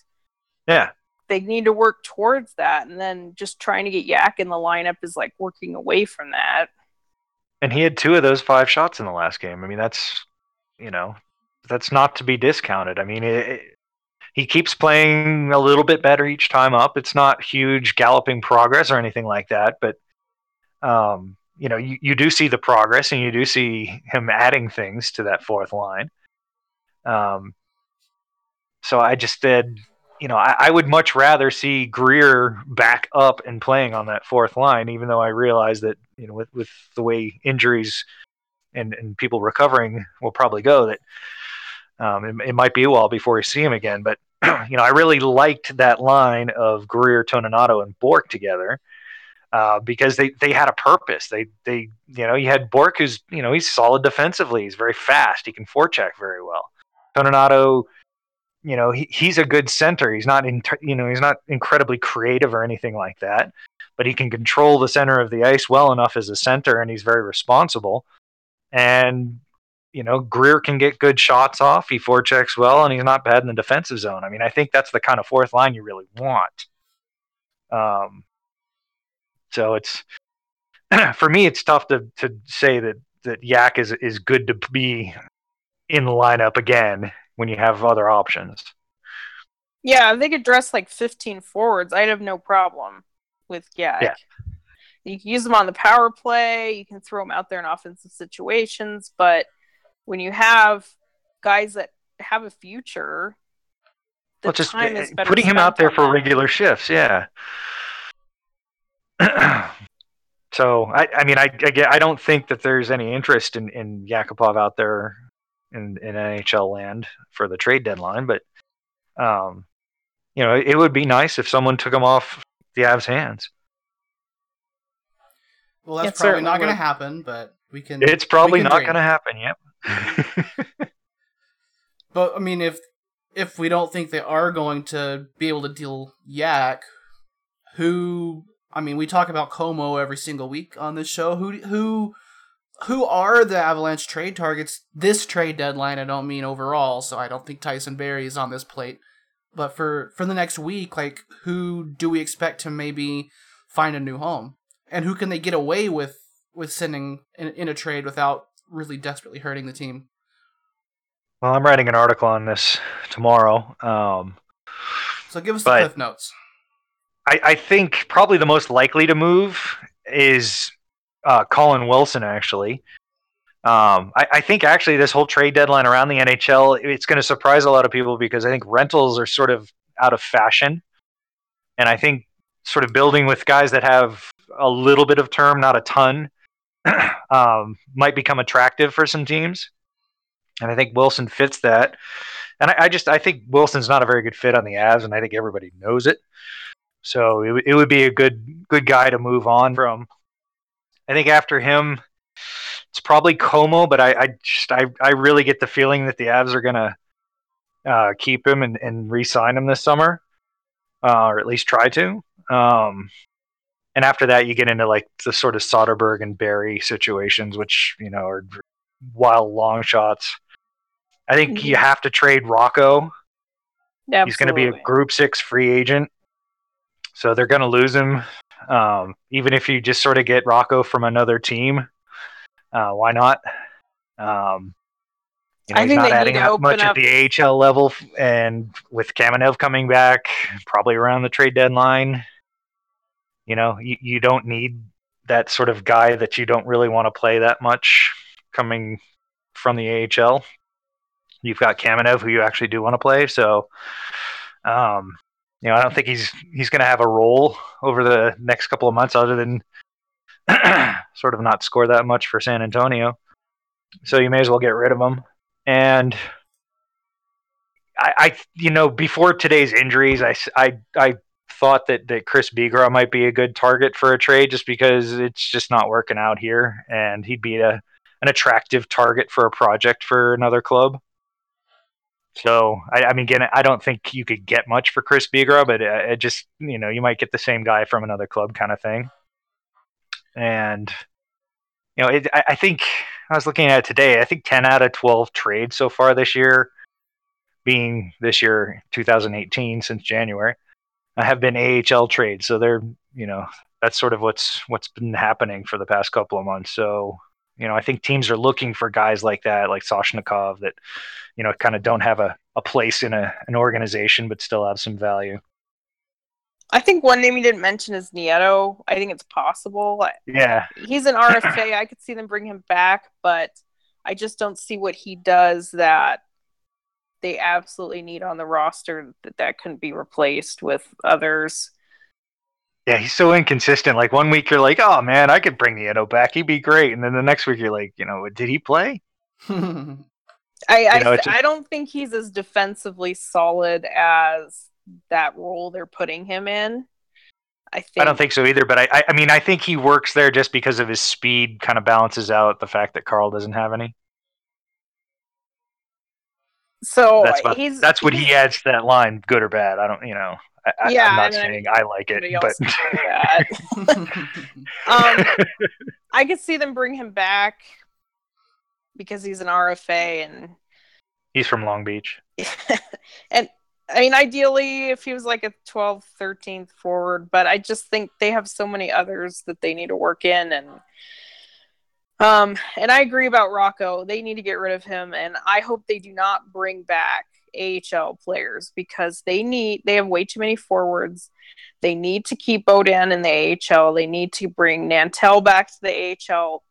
Yeah. They need to work towards that. And then just trying to get Yak in the lineup is like working away from that. And he had 2 of those 5 shots in the last game. I mean, that's not to be discounted. I mean, he keeps playing a little bit better each time up. It's not huge galloping progress or anything like that, but you do see the progress and you do see him adding things to that fourth line. So I just said, I would much rather see Greer back up and playing on that fourth line, even though I realize that, with the way injuries and people recovering will probably go, that it might be a while before we see him again. But, I really liked that line of Greer, Toninato, and Bourque together because they had a purpose. They you had Bourque who's, he's solid defensively. He's very fast. He can forecheck very well. Toninato, he's a good center. He's not, he's not incredibly creative or anything like that, but he can control the center of the ice well enough as a center, and he's very responsible. And, Greer can get good shots off. He forechecks well, and he's not bad in the defensive zone. I mean, I think that's the kind of fourth line you really want. So it's, for me, it's tough to say that Yak is good to be in the lineup again when you have other options. Yeah, if they could dress like 15 forwards, I'd have no problem with Yak. Yeah. You can use them on the power play. You can throw them out there in offensive situations. But when you have guys that have a future, time is better putting him out there for regular shifts. Yeah. So I don't think that there's any interest in Yakupov out there in NHL land for the trade deadline, but it would be nice if someone took him off the Avs' hands. Well, that's probably not going to happen, but we can. It's probably not going to happen. Yep. But I mean, if we don't think they are going to be able to deal Yak, we talk about Como every single week on this show. Who are the Avalanche trade targets this trade deadline? I don't mean overall, so I don't think Tyson Barrie is on this plate. But for the next week, like, who do we expect to maybe find a new home? And who can they get away with sending in a trade without really desperately hurting the team? Well, I'm writing an article on this tomorrow. So give us the cliff notes. I think probably the most likely to move is Colin Wilson, actually. I think actually this whole trade deadline around the NHL, it's going to surprise a lot of people because I think rentals are sort of out of fashion. And I think sort of building with guys that have a little bit of term, not a ton, might become attractive for some teams. And I think Wilson fits that. And I think Wilson's not a very good fit on the Avs, and I think everybody knows it. So it would be a good guy to move on from. I think after him, it's probably Como, but I really get the feeling that the Avs are going to keep him and re-sign him this summer, or at least try to. And after that, you get into like the sort of Soderberg and Barrie situations, which, are wild long shots. I think you have to trade Rocco. Absolutely. He's going to be a Group 6 free agent. So they're going to lose him. Even if you just sort of get Rocco from another team, why not? I think he's not adding up much at the AHL level. And with Kamenev coming back, probably around the trade deadline, you don't need that sort of guy that you don't really want to play that much coming from the AHL. You've got Kamenev, who you actually do want to play. So, I don't think he's going to have a role over the next couple of months other than sort of not score that much for San Antonio. So you may as well get rid of him. And I before today's injuries, I thought that Chris Bigras might be a good target for a trade just because it's just not working out here, and he'd be an attractive target for a project for another club. So, I don't think you could get much for Chris Bigras, but it just, you might get the same guy from another club kind of thing. And, you know, I think I was looking at it today. I think 10 out of 12 trades so far this year, being this year, 2018, since January, have been AHL trades. So they're, you know, that's sort of what's been happening for the past couple of months. So, you know, I think teams are looking for guys like that, like Soshnikov, that, you know, kind of don't have a place in an organization, but still have some value. I think one name you didn't mention is Nieto. I think it's possible. Yeah. He's an RFA. I could see them bring him back, but I just don't see what he does that they absolutely need on the roster that couldn't be replaced with others. Yeah, he's so inconsistent. Like, one week you're like, oh, man, I could bring Nieto back. He'd be great. And then the next week you're like, you know, did he play? I don't think he's as defensively solid as that role they're putting him in. I don't think so either. But I mean, I think he works there just because of his speed kind of balances out the fact that Carl doesn't have any. So that's what he adds to that line, good or bad. I don't, you know. I'm not saying I like it, but I could see them bring him back because he's an RFA and he's from Long Beach. And I mean, ideally, if he was like a 12th, 13th forward, but I just think they have so many others that they need to work in. And I agree about Rocco. They need to get rid of him, and I hope they do not bring back AHL players because they have way too many forwards. They need to keep Boden in the AHL. They need to bring Nantel back to the AHL.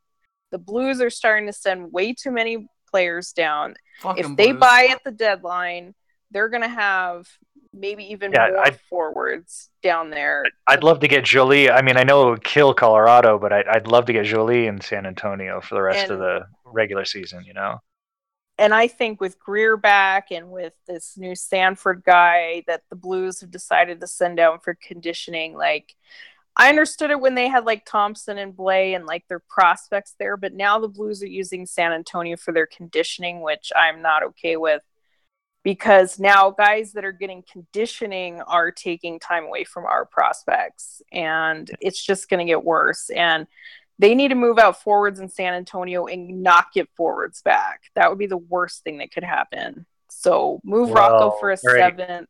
The Blues are starting to send way too many players down. If they buy at the deadline, they're going to have maybe even more forwards down there. I'd love to get Jolie. I mean, I know it would kill Colorado, but I'd love to get Jolie in San Antonio for the rest of the regular season, you know? And I think with Greer back and with this new Sanford guy that the Blues have decided to send down for conditioning, like, I understood it when they had like Thompson and Blay and like their prospects there, but now the Blues are using San Antonio for their conditioning, which I'm not okay with. Because now guys that are getting conditioning are taking time away from our prospects, and it's just going to get worse. And they need to move out forwards in San Antonio and not get forwards back. That would be the worst thing that could happen. So move Rocco for a seventh.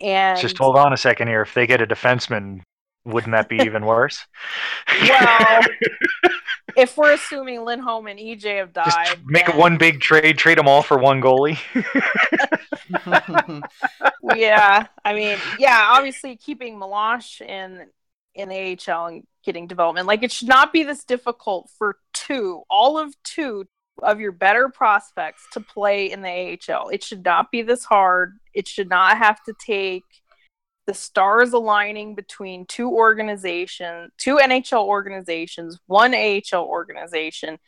And just hold on a second here. If they get a defenseman, wouldn't that be even worse? Well, if we're assuming Lindholm and EJ have died, just make it one big trade. Trade them all for one goalie. Yeah, I mean, yeah. Obviously, keeping Milosh in AHL and getting development, like, it should not be this difficult for two of your better prospects to play in the AHL. It should not be this hard. It should not have to take the stars aligning between two NHL organizations, one AHL organization,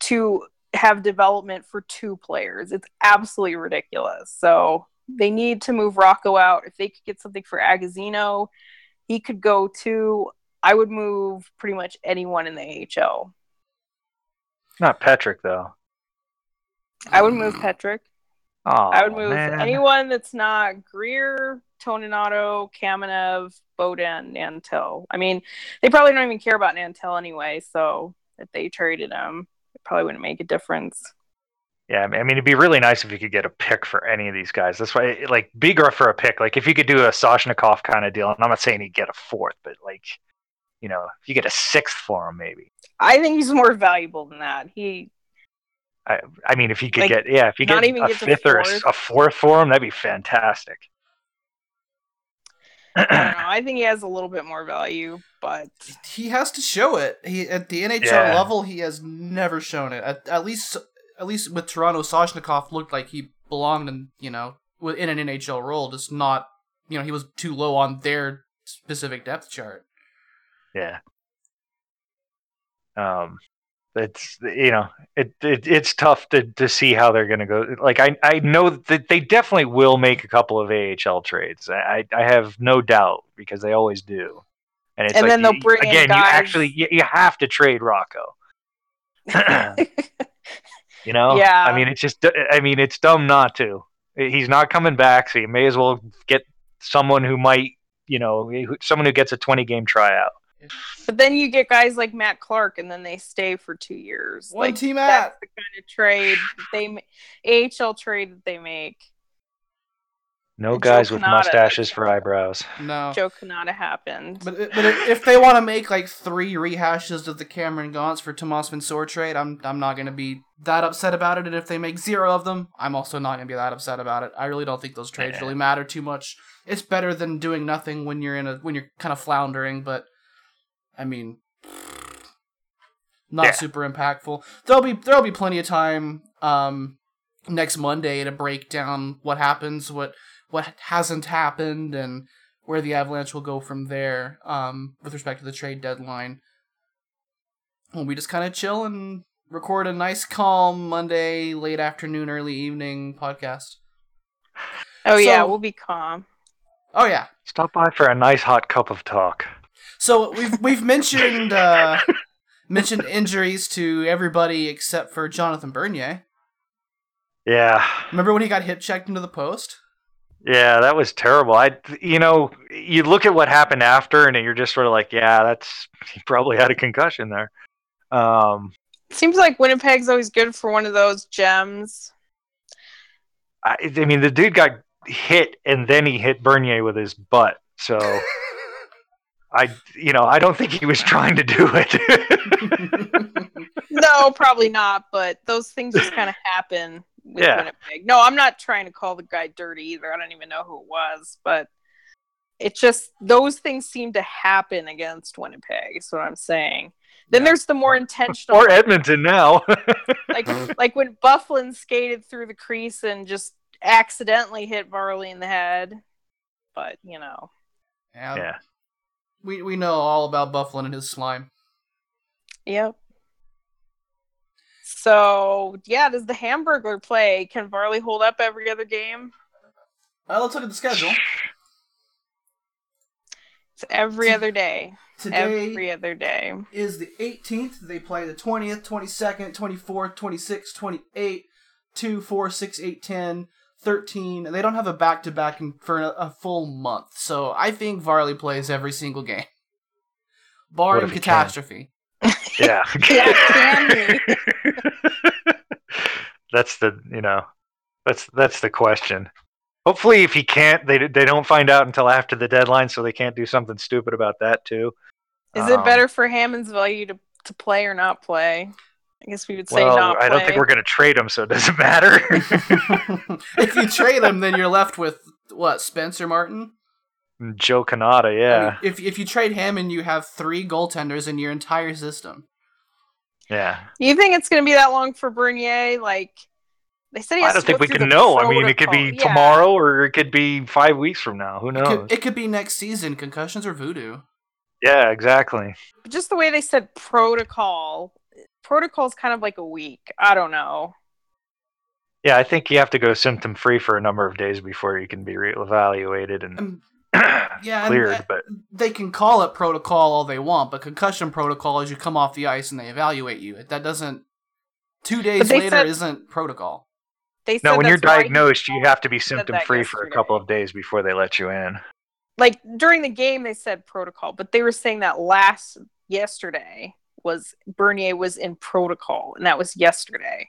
to have development for two players. It's absolutely ridiculous. So they need to move Rocco out. If they could get something for Agazino, he could go to. I would move pretty much anyone in the AHL. Not Patrick, though. I would move Patrick. Oh, I would move anyone that's not Greer, Toninato, Kamenev, Boden, Nantel. I mean, they probably don't even care about Nantel anyway, so if they traded him, it probably wouldn't make a difference. Yeah, I mean, it'd be really nice if you could get a pick for any of these guys. That's why, like, Bigras for a pick. Like, if you could do a Soshnikov kind of deal, and I'm not saying he'd get a fourth, but, like, you know, if you get a sixth for him, maybe. I think he's more valuable than that. I mean, if you could get a fifth or a fourth for him, that'd be fantastic. I don't know. I think he has a little bit more value, but he has to show it. At the NHL level, he has never shown it. At least with Toronto, Soshnikov looked like he belonged in, you know, in an NHL role, just not, you know, he was too low on their specific depth chart. Yeah. It's, you know, it's tough to see how they're going to go. Like, I know that they definitely will make a couple of AHL trades. I have no doubt because they always do. And it's, and like, then they'll bring again. In guys. You have to trade Rocco. You know, yeah. I mean, it's just, I mean, it's dumb not to. He's not coming back, so you may as well get someone who might, you know, someone who gets a 20-game tryout. But then you get guys like Matt Clark, and then they stay for 2 years. One like, team that's the kind of trade that they AHL trade that they make. No and guys Joe with Cannata, mustaches for eyebrows. No, Joe Cannata happened. But if they want to make like three rehashes of the Cameron Gauntz for Tomas Vinsor trade, I'm not gonna be that upset about it. And if they make zero of them, I'm also not gonna be that upset about it. I really don't think those trades really matter too much. It's better than doing nothing when you're when you're kind of floundering. But I mean, not super impactful. There'll be plenty of time next Monday to break down what happens, what hasn't happened, and where the Avalanche will go from there with respect to the trade deadline. And we just kind of chill and record a nice, calm Monday, late afternoon, early evening podcast. Yeah, we'll be calm. Oh, yeah. Stop by for a nice hot cup of talk. So we've mentioned injuries to everybody except for Jonathan Bernier. Yeah. Remember when he got hip-checked into the post? Yeah, that was terrible. You look at what happened after, and you're just sort of like, yeah, he probably had a concussion there. It seems like Winnipeg's always good for one of those gems. I mean, the dude got hit, and then he hit Bernier with his butt. So, I don't think he was trying to do it. No, probably not. But those things just kind of happen. Winnipeg. No, I'm not trying to call the guy dirty either. I don't even know who it was, but it just those things seem to happen against Winnipeg. Is what I'm saying. Then there's the more intentional, or Edmonton now, like when Bufflin skated through the crease and just accidentally hit Varley in the head. But we know all about Bufflin and his slime. Yep. So, does the Hamburglar play? Can Varley hold up every other game? Let's look at the schedule. It's every other day. Today every other day. Is the 18th. They play the 20th, 22nd, 24th, 26th, 28th, 2, 4, 6, 8, 10, 13. They don't have a back-to-back for a full month. So I think Varley plays every single game. Barring catastrophe. Yeah. Can we? That's the question. Hopefully, if he can't, they don't find out until after the deadline, so they can't do something stupid about that too. Is it better for Hammond's value to play or not play? I guess we would say not play. I don't think we're going to trade him, so it doesn't matter. If you trade him, then you're left with what? Spencer Martin, Joe Cannata. Yeah. I mean, if you trade Hammond, you have three goaltenders in your entire system. Yeah. You think it's going to be that long for Bernier? Like they said, I don't think we can know. I mean, it could be tomorrow, or it could be 5 weeks from now. Who knows? It could be next season. Concussions or voodoo. Yeah, exactly. But just the way they said protocol. Protocol is kind of like a week. I don't know. Yeah, I think you have to go symptom free for a number of days before you can be reevaluated and cleared. But they can call it protocol all they want, but concussion protocol is you come off the ice and they evaluate you. That doesn't 2 days later isn't protocol. No, when you're diagnosed, you have to be symptom free for a couple of days before they let you in. Like during the game, they said protocol, but they were saying that yesterday was Bernier was in protocol, and that was yesterday.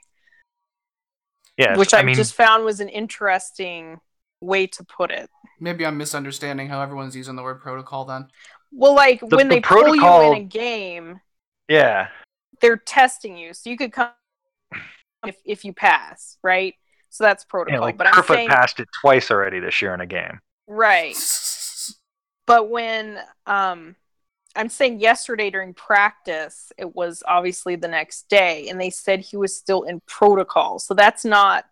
Yeah, which I just found was an interesting way to put it. Maybe I'm misunderstanding how everyone's using the word protocol then. Well, like when they pull you in a game, yeah, they're testing you, so you could come if you pass, right? So that's protocol. Yeah, like but Kerfoot passed it twice already this year in a game, right? But when I'm saying yesterday during practice, it was obviously the next day, and they said he was still in protocol, so that's not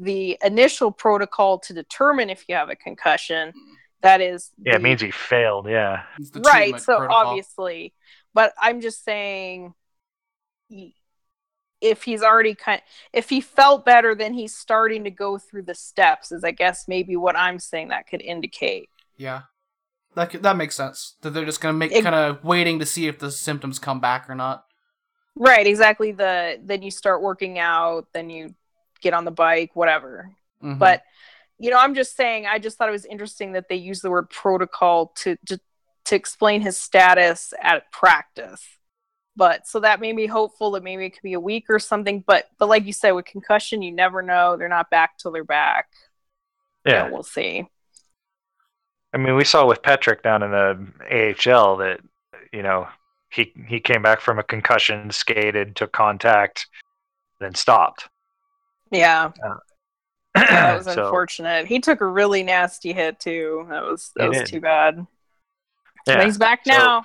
the initial protocol to determine if you have a concussion. That is... Yeah, it means he failed, yeah. Right, so protocol. Obviously. But I'm just saying if he's already if he felt better, then he's starting to go through the steps is I guess maybe what I'm saying that could indicate. Yeah. That makes sense. That they're just going to kind of waiting to see if the symptoms come back or not. Right, exactly. Then you start working out, then you get on the bike, whatever. Mm-hmm. But, I'm just saying, I just thought it was interesting that they used the word protocol to to explain his status at practice. But so that made me hopeful that maybe it could be a week or something. But like you said, with concussion, you never know. They're not back till they're back. Yeah, we'll see. I mean, we saw with Patrick down in the AHL that, you know, he came back from a concussion, skated, took contact, then stopped. Yeah. That was unfortunate. He took a really nasty hit too. That was too bad. Yeah. But he's back now.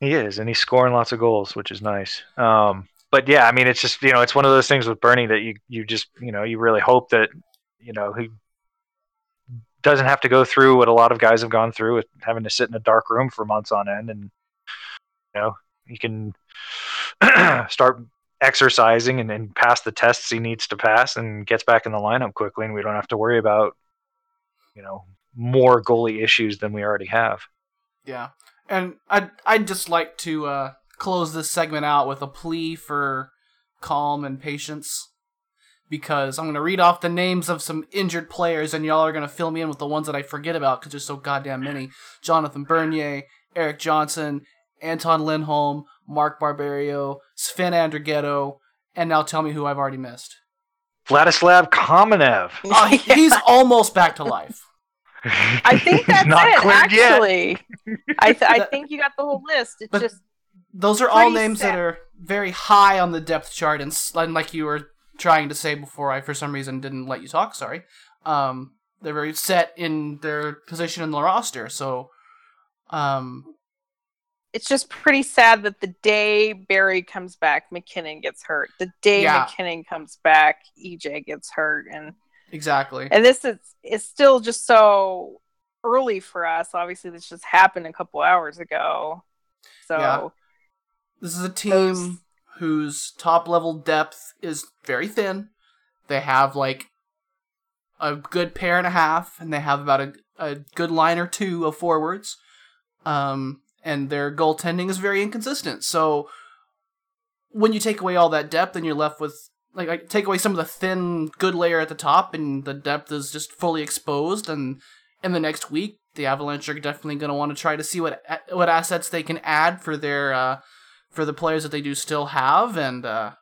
He is, and he's scoring lots of goals, which is nice. But yeah, I mean, it's just, you know, it's one of those things with Bernie that you just, you know, you really hope that, you know, he doesn't have to go through what a lot of guys have gone through with having to sit in a dark room for months on end, and, you know, he can start exercising and pass the tests he needs to pass and gets back in the lineup quickly, and we don't have to worry about, you know, more goalie issues than we already have. Yeah. And I'd just like to close this segment out with a plea for calm and patience, because I'm going to read off the names of some injured players, and y'all are going to fill me in with the ones that I forget about because there's so goddamn many. Jonathan Bernier, Eric Johnson, Anton Lindholm, Mark Barberio, Sven Andrighetto, and now tell me who I've already missed. Vladislav Kamenev. He's almost back to life. I think that's it, actually. I think you got the whole list. It's just those are all names that are very high on the depth chart, and like you were trying to say before, I for some reason didn't let you talk. Sorry. They're very set in their position in the roster. So, it's just pretty sad that the day Barrie comes back, MacKinnon gets hurt. The day MacKinnon comes back, EJ gets hurt, and. Exactly. And this is still just so early for us. Obviously, this just happened a couple hours ago. So yeah. This is a team whose top-level depth is very thin. They have, like, a good pair and a half, and they have about a good line or two of forwards. And their goaltending is very inconsistent. So when you take away all that depth, and you're left with I take away some of the thin, good layer at the top, and the depth is just fully exposed. And in the next week, the Avalanche are definitely going to want to try to see what assets they can add for their for the players that they do still have. And I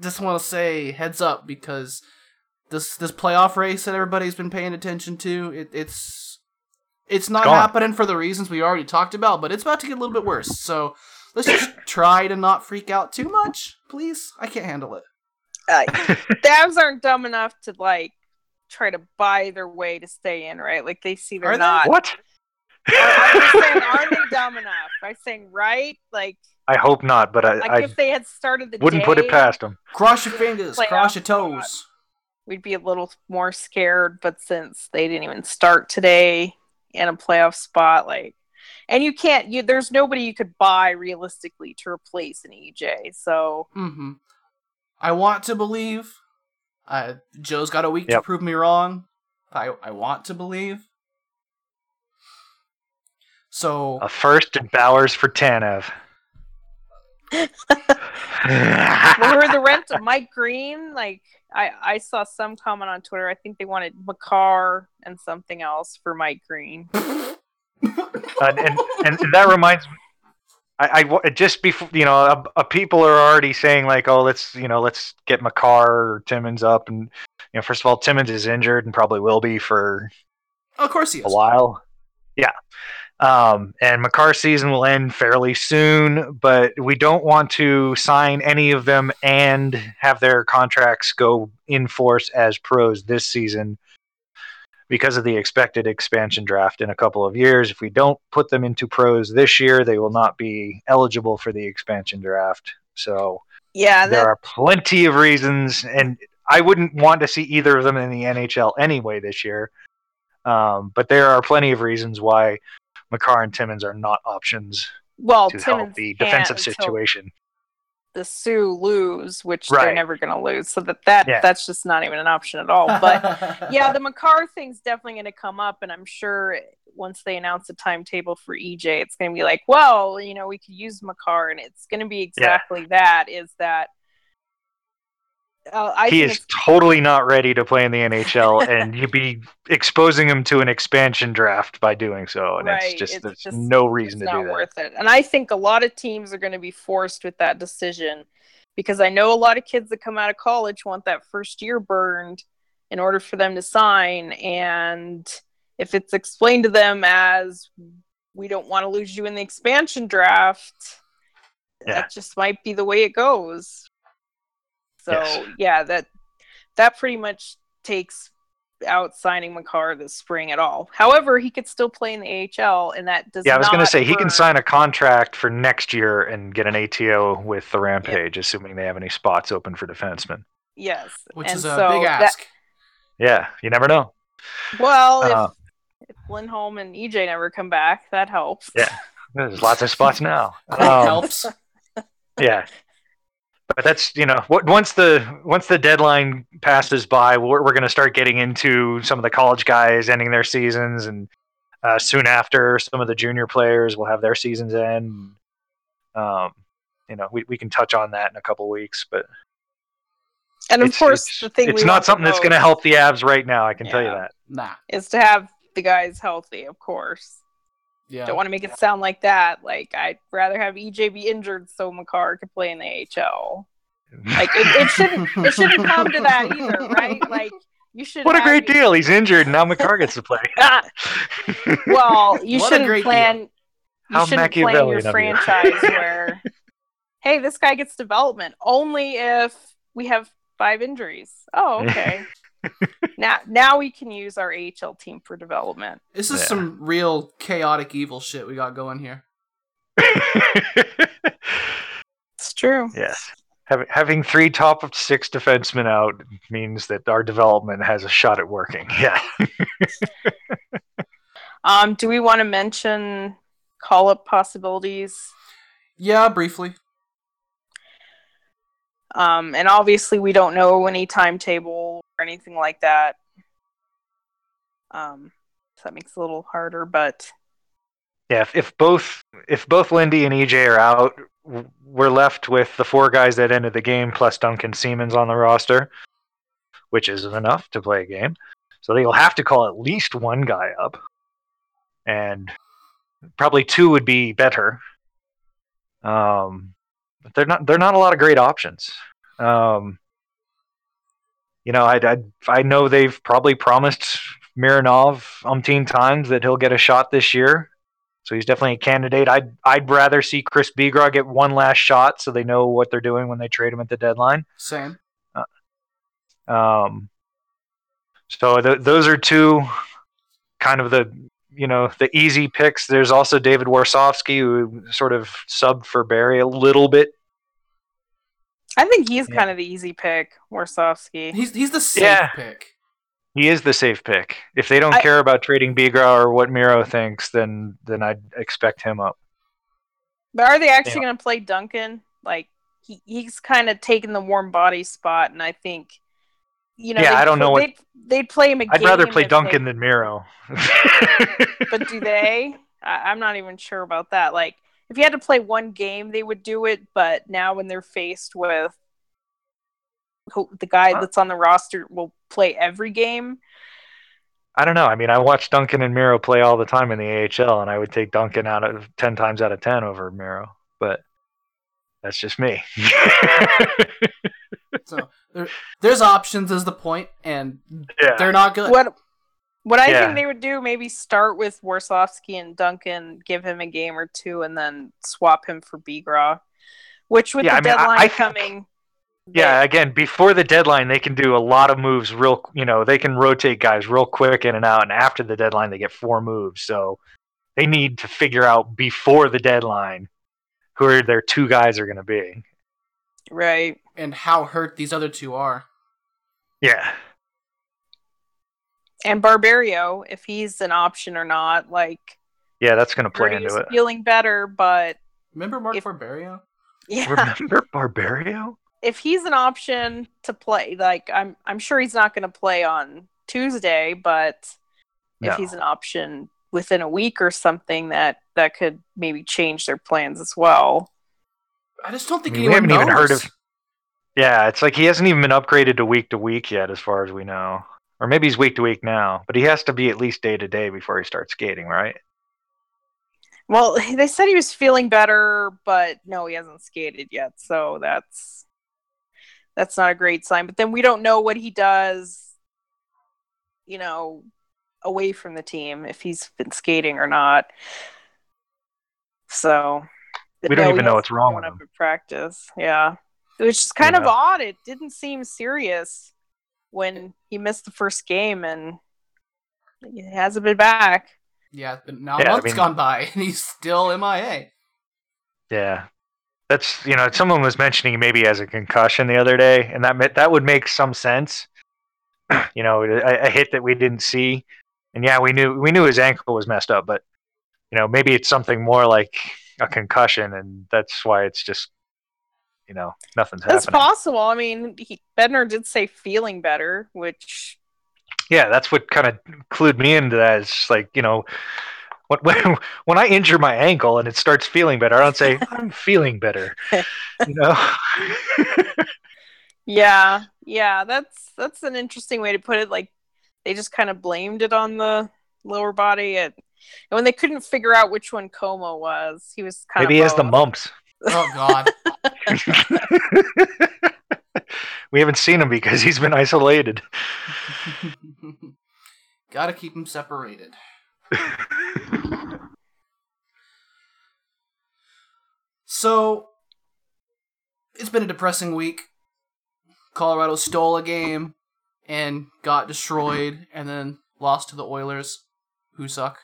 just want to say, heads up, because this playoff race that everybody's been paying attention to, it's not happening for the reasons we already talked about, but it's about to get a little bit worse. So. Let's just try to not freak out too much, please. I can't handle it. Dabs aren't dumb enough to, like, try to buy their way to stay in, right? Like, they see they're not. What? I'm just saying, are they dumb enough? I'm saying, right? Like, I hope not, but I if they had started the day. Wouldn't put it past them. Cross your fingers, cross your toes. We'd be a little more scared, but since they didn't even start today in a playoff spot, like, and you can't. There's nobody you could buy realistically to replace an EJ. So I want to believe. Joe's got a week to prove me wrong. I want to believe. So a first and Bowers for Tanev. Remember the rent of Mike Green? Like I saw some comment on Twitter. I think they wanted Makar and something else for Mike Green. And that reminds me, I just before, you know, people are already saying like, oh, let's get Makar or Timmins up, and you know, first of all, Timmins is injured and probably will be for a while. Yeah, and Makar's season will end fairly soon, but we don't want to sign any of them and have their contracts go in force as pros this season. Because of the expected expansion draft in a couple of years, if we don't put them into pros this year, they will not be eligible for the expansion draft. So yeah, there are plenty of reasons, and I wouldn't want to see either of them in the NHL anyway this year. But there are plenty of reasons why Makar and Timmins are not options to help the defensive situation. The Sioux lose, which they're never going to lose. So that's just not even an option at all. But yeah, the Makar thing's definitely going to come up. And I'm sure once they announce the timetable for EJ, it's going to be like, well, you know, we could use Makar. And it's going to be exactly that He is totally not ready to play in the NHL, and you'd be exposing him to an expansion draft by doing so. And right. There's just no reason to do that. It's not worth it. And I think a lot of teams are going to be forced with that decision, because I know a lot of kids that come out of college want that first year burned in order for them to sign. And if it's explained to them as, we don't want to lose you in the expansion draft, that just might be the way it goes. So, that pretty much takes out signing Makar this spring at all. However, he could still play in the AHL, and that does not... Yeah, I was going to say, he can sign a contract for next year and get an ATO with the Rampage, assuming they have any spots open for defensemen. Yes. Which is a big ask. Yeah, you never know. Well, if Lindholm and EJ never come back, that helps. Yeah, there's lots of spots now. That helps. Yeah. But that's, once the deadline passes by, we're going to start getting into some of the college guys ending their seasons, and soon after, some of the junior players will have their seasons end. We can touch on that in a couple weeks, but. And of course, it's not something that's going to help the Avs right now. I can tell you that. Nah, is to have the guys healthy, of course. Yeah. Don't want to make it sound like that. Like, I'd rather have EJ be injured so Makar could play in the AHL. Like, it shouldn't come to that either, right? Like, you should. What a great deal! He's injured, and now Makar gets to play. Well, you shouldn't plan. Deal. You shouldn't plan your franchise where, hey, this guy gets development only if we have 5 injuries. Oh, okay. Now we can use our AHL team for development. This is some real chaotic evil shit we got going here. It's true. Yes. Having 3 top 6 defensemen out means that our development has a shot at working. Yeah. Do we want to mention call-up possibilities? Yeah, briefly. And obviously we don't know any timetable or anything like that. So that makes it a little harder, but yeah, if both Lindy and EJ are out, we're left with the 4 guys that ended the game plus Duncan Siemens on the roster, which isn't enough to play a game. So they'll have to call at least 1 guy up, and probably 2 would be better. But they're not a lot of great options. I know they've probably promised Mironov umpteen times that he'll get a shot this year, so he's definitely a candidate. I'd rather see Chris Bigras get one last shot so they know what they're doing when they trade him at the deadline. Same. So those are 2 kind of the easy picks. There's also David Warsofsky, who sort of subbed for Barrie a little bit. I think he's kind of the easy pick, Warsofsky. He's the safe pick. He is the safe pick. If they don't care about trading Bigras or what Miro thinks, then I'd expect him up. But are they actually going to play Duncan? Like, he's kind of taken the warm body spot, and I think... I don't know. They'd play him again. I'd rather play Duncan than Miro. But do they? I'm not even sure about that. Like, if you had to play one game, they would do it. But now when they're faced with the guy that's on the roster will play every game. I don't know. I mean, I watch Duncan and Miro play all the time in the AHL, and I would take Duncan out of 10 times out of 10 over Miro. But that's just me. So there's options is the point, and they're not good. What I think they would do, maybe start with Warsofsky and Duncan, give him a game or 2, and then swap him for Bigras, which with the deadline coming. Again, before the deadline, they can do a lot of moves. They can rotate guys real quick in and out, and after the deadline, they get 4 moves. So they need to figure out before the deadline who are their 2 guys are going to be. Right. And how hurt these other 2 are. Yeah. And Barberio, if he's an option or not, like... Yeah, that's going to play into it. Feeling better, but... Remember Barberio? Yeah. Remember Barberio? If he's an option to play, like, I'm sure he's not going to play on Tuesday, but if he's an option within a week or something, that could maybe change their plans as well. I just don't think anyone knows. Yeah, it's like he hasn't even been upgraded to week yet, as far as we know. Or maybe he's week to week now, but he has to be at least day to day before he starts skating, right? Well, they said he was feeling better, but no, he hasn't skated yet, so that's not a great sign. But then we don't know what he does, you know, away from the team, if he's been skating or not. So we don't even know what's wrong with him. Up at practice, yeah, which is kind of odd. It didn't seem serious when he missed the first game, and he hasn't been back. Yeah, it's been now months gone by, and he's still MIA. Yeah, that's, you know, someone was mentioning maybe he has a concussion the other day, and that would make some sense. You know, a hit that we didn't see, and yeah, we knew his ankle was messed up, but you know, maybe it's something more like a concussion, and that's why it's just, you know, nothing's happening. That's possible. I mean, Bednar did say feeling better, which... Yeah, that's what kind of clued me into that. It's like, you know, when I injure my ankle and it starts feeling better, I don't say, I'm feeling better, you know? Yeah, that's an interesting way to put it. Like, they just kind of blamed it on the lower body. And when they couldn't figure out which one Comeau was, he was kind of... Maybe he has the mumps. Oh, God. We haven't seen him because he's been isolated. Gotta keep him separated. So, it's been a depressing week. Colorado stole a game and got destroyed and then lost to the Oilers, who suck.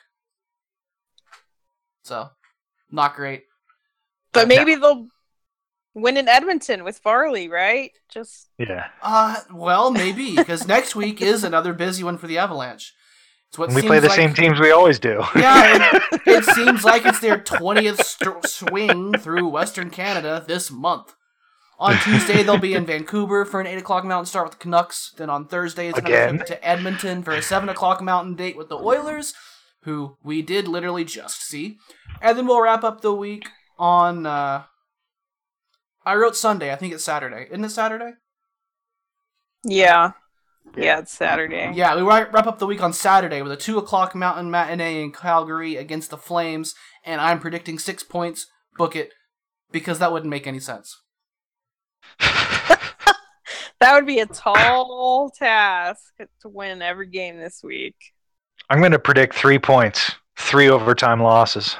So, not great. But maybe they'll win in Edmonton with Varley, right? Just yeah. Well, maybe, because next week is another busy one for the Avalanche. It's what we play the same teams we always do. Yeah, it seems like it's their 20th swing through Western Canada this month. On Tuesday, they'll be in Vancouver for an 8 o'clock Mountain start with the Canucks. Then on Thursday, it's another trip to Edmonton for a 7 o'clock Mountain date with the Oilers, who we did literally just see. And then we'll wrap up the week on, I wrote Sunday. I think it's Saturday. Isn't it Saturday? Yeah, it's Saturday. Yeah, we wrap up the week on Saturday with a 2 o'clock Mountain matinee in Calgary against the Flames, and I'm predicting 6 points. Book it, because that wouldn't make any sense. That would be a tall task to win every game this week. I'm going to predict 3 points, 3 overtime losses.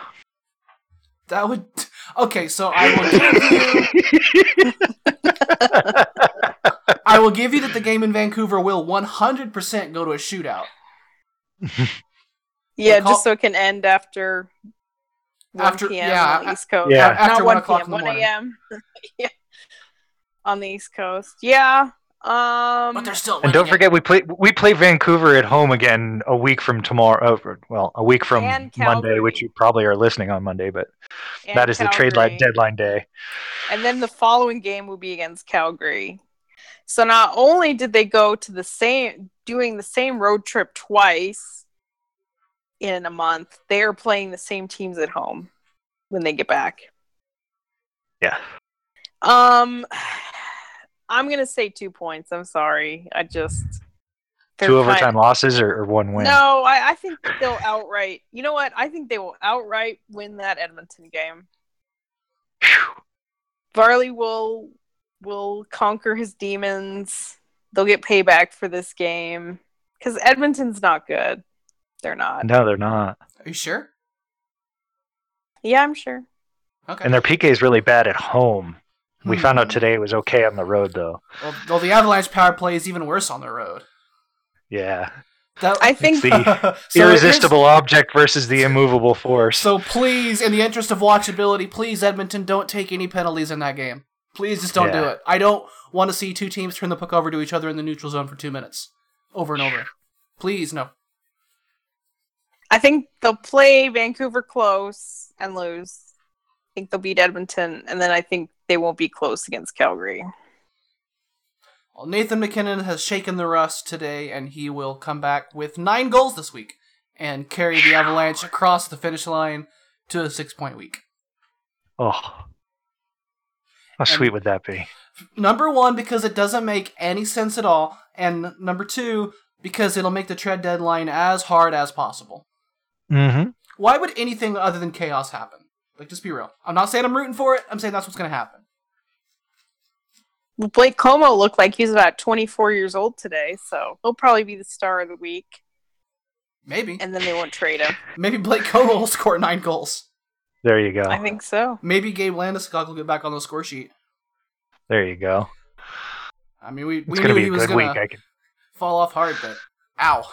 That would... Okay, so I will give you that the game in Vancouver will 100% go to a shootout. Yeah, just so it can end after 1 p.m. on the East Coast. Yeah. After 1 a.m. Yeah. On the East Coast. Yeah. But they're still winning. And don't forget, we play Vancouver at home again a week from tomorrow. Well, a week from Monday, which you probably are listening on Monday, but that is the trade deadline day. And then the following game will be against Calgary. So not only did they go to the same road trip twice in a month, they are playing the same teams at home when they get back. Yeah. I'm going to say 2 points. I'm sorry. I just... 2 overtime losses or 1 win? No, I think they'll outright... You know what? I think they will outright win that Edmonton game. Varley will conquer his demons. They'll get payback for this game. Because Edmonton's not good. They're not. No, they're not. Are you sure? Yeah, I'm sure. Okay. And their PK is really bad at home. We found out today it was okay on the road, though. Well, the Avalanche power play is even worse on the road. Yeah. I think the irresistible object versus the immovable force. So please, in the interest of watchability, please, Edmonton, don't take any penalties in that game. Please just don't do it. I don't want to see 2 teams turn the puck over to each other in the neutral zone for 2 minutes. Over and over. Please, no. I think they'll play Vancouver close and lose. I think they'll beat Edmonton, and then I think they won't be close against Calgary. Well, Nathan MacKinnon has shaken the rust today, and he will come back with 9 goals this week and carry the Avalanche across the finish line to a 6-point week. Oh. How sweet would that be? Number one, because it doesn't make any sense at all. And number two, because it'll make the trade deadline as hard as possible. Mm-hmm. Why would anything other than chaos happen? Like, just be real. I'm not saying I'm rooting for it. I'm saying that's what's going to happen. Blake Comeau looked like he's about 24 years old today, so he'll probably be the star of the week. Maybe. And then they won't trade him. Maybe Blake Comeau will score 9 goals. There you go. I think so. Maybe Gabe Landeskog will get back on the score sheet. There you go. I mean, we knew he was going to fall off hard, but ow.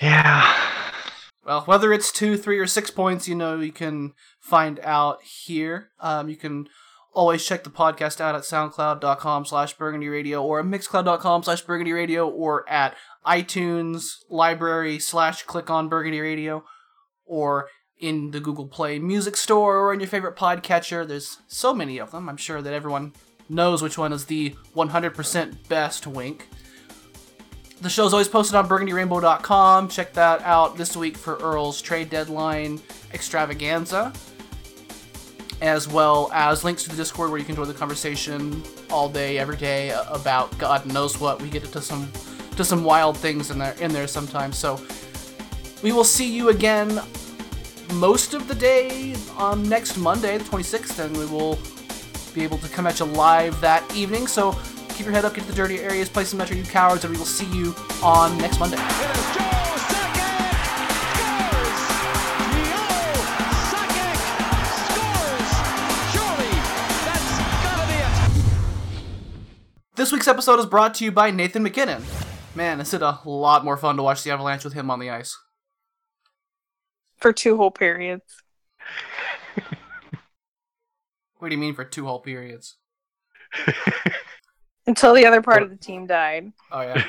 Yeah. Well, whether it's 2, 3, or 6 points, you know, you can find out here. You can always check the podcast out at soundcloud.com/burgundyradio or mixcloud.com/burgundyradio or at iTunes library /click on burgundy radio or in the Google Play Music Store or in your favorite podcatcher. There's so many of them. I'm sure that everyone knows which one is the 100% best wink. The show's always posted on burgundyrainbow.com. Check that out this week for Earl's trade deadline extravaganza, as well as links to the Discord where you can join the conversation all day, every day about God knows what. We get into some wild things in there sometimes. So we will see you again most of the day on next Monday, the 26th, and we will be able to come at you live that evening. So keep your head up, get to the dirty areas, play some Metro, you cowards, and we will see you on next Monday. It is Joe Sakic scores! Joe Sakic scores! Surely that's gotta be it! This week's episode is brought to you by Nathan MacKinnon. Man, it's a lot more fun to watch the Avalanche with him on the ice. For 2 whole periods. What do you mean for 2 whole periods? Until the other part of the team died. Oh, yeah.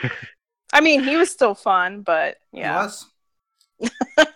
I mean, he was still fun, but yeah. He was?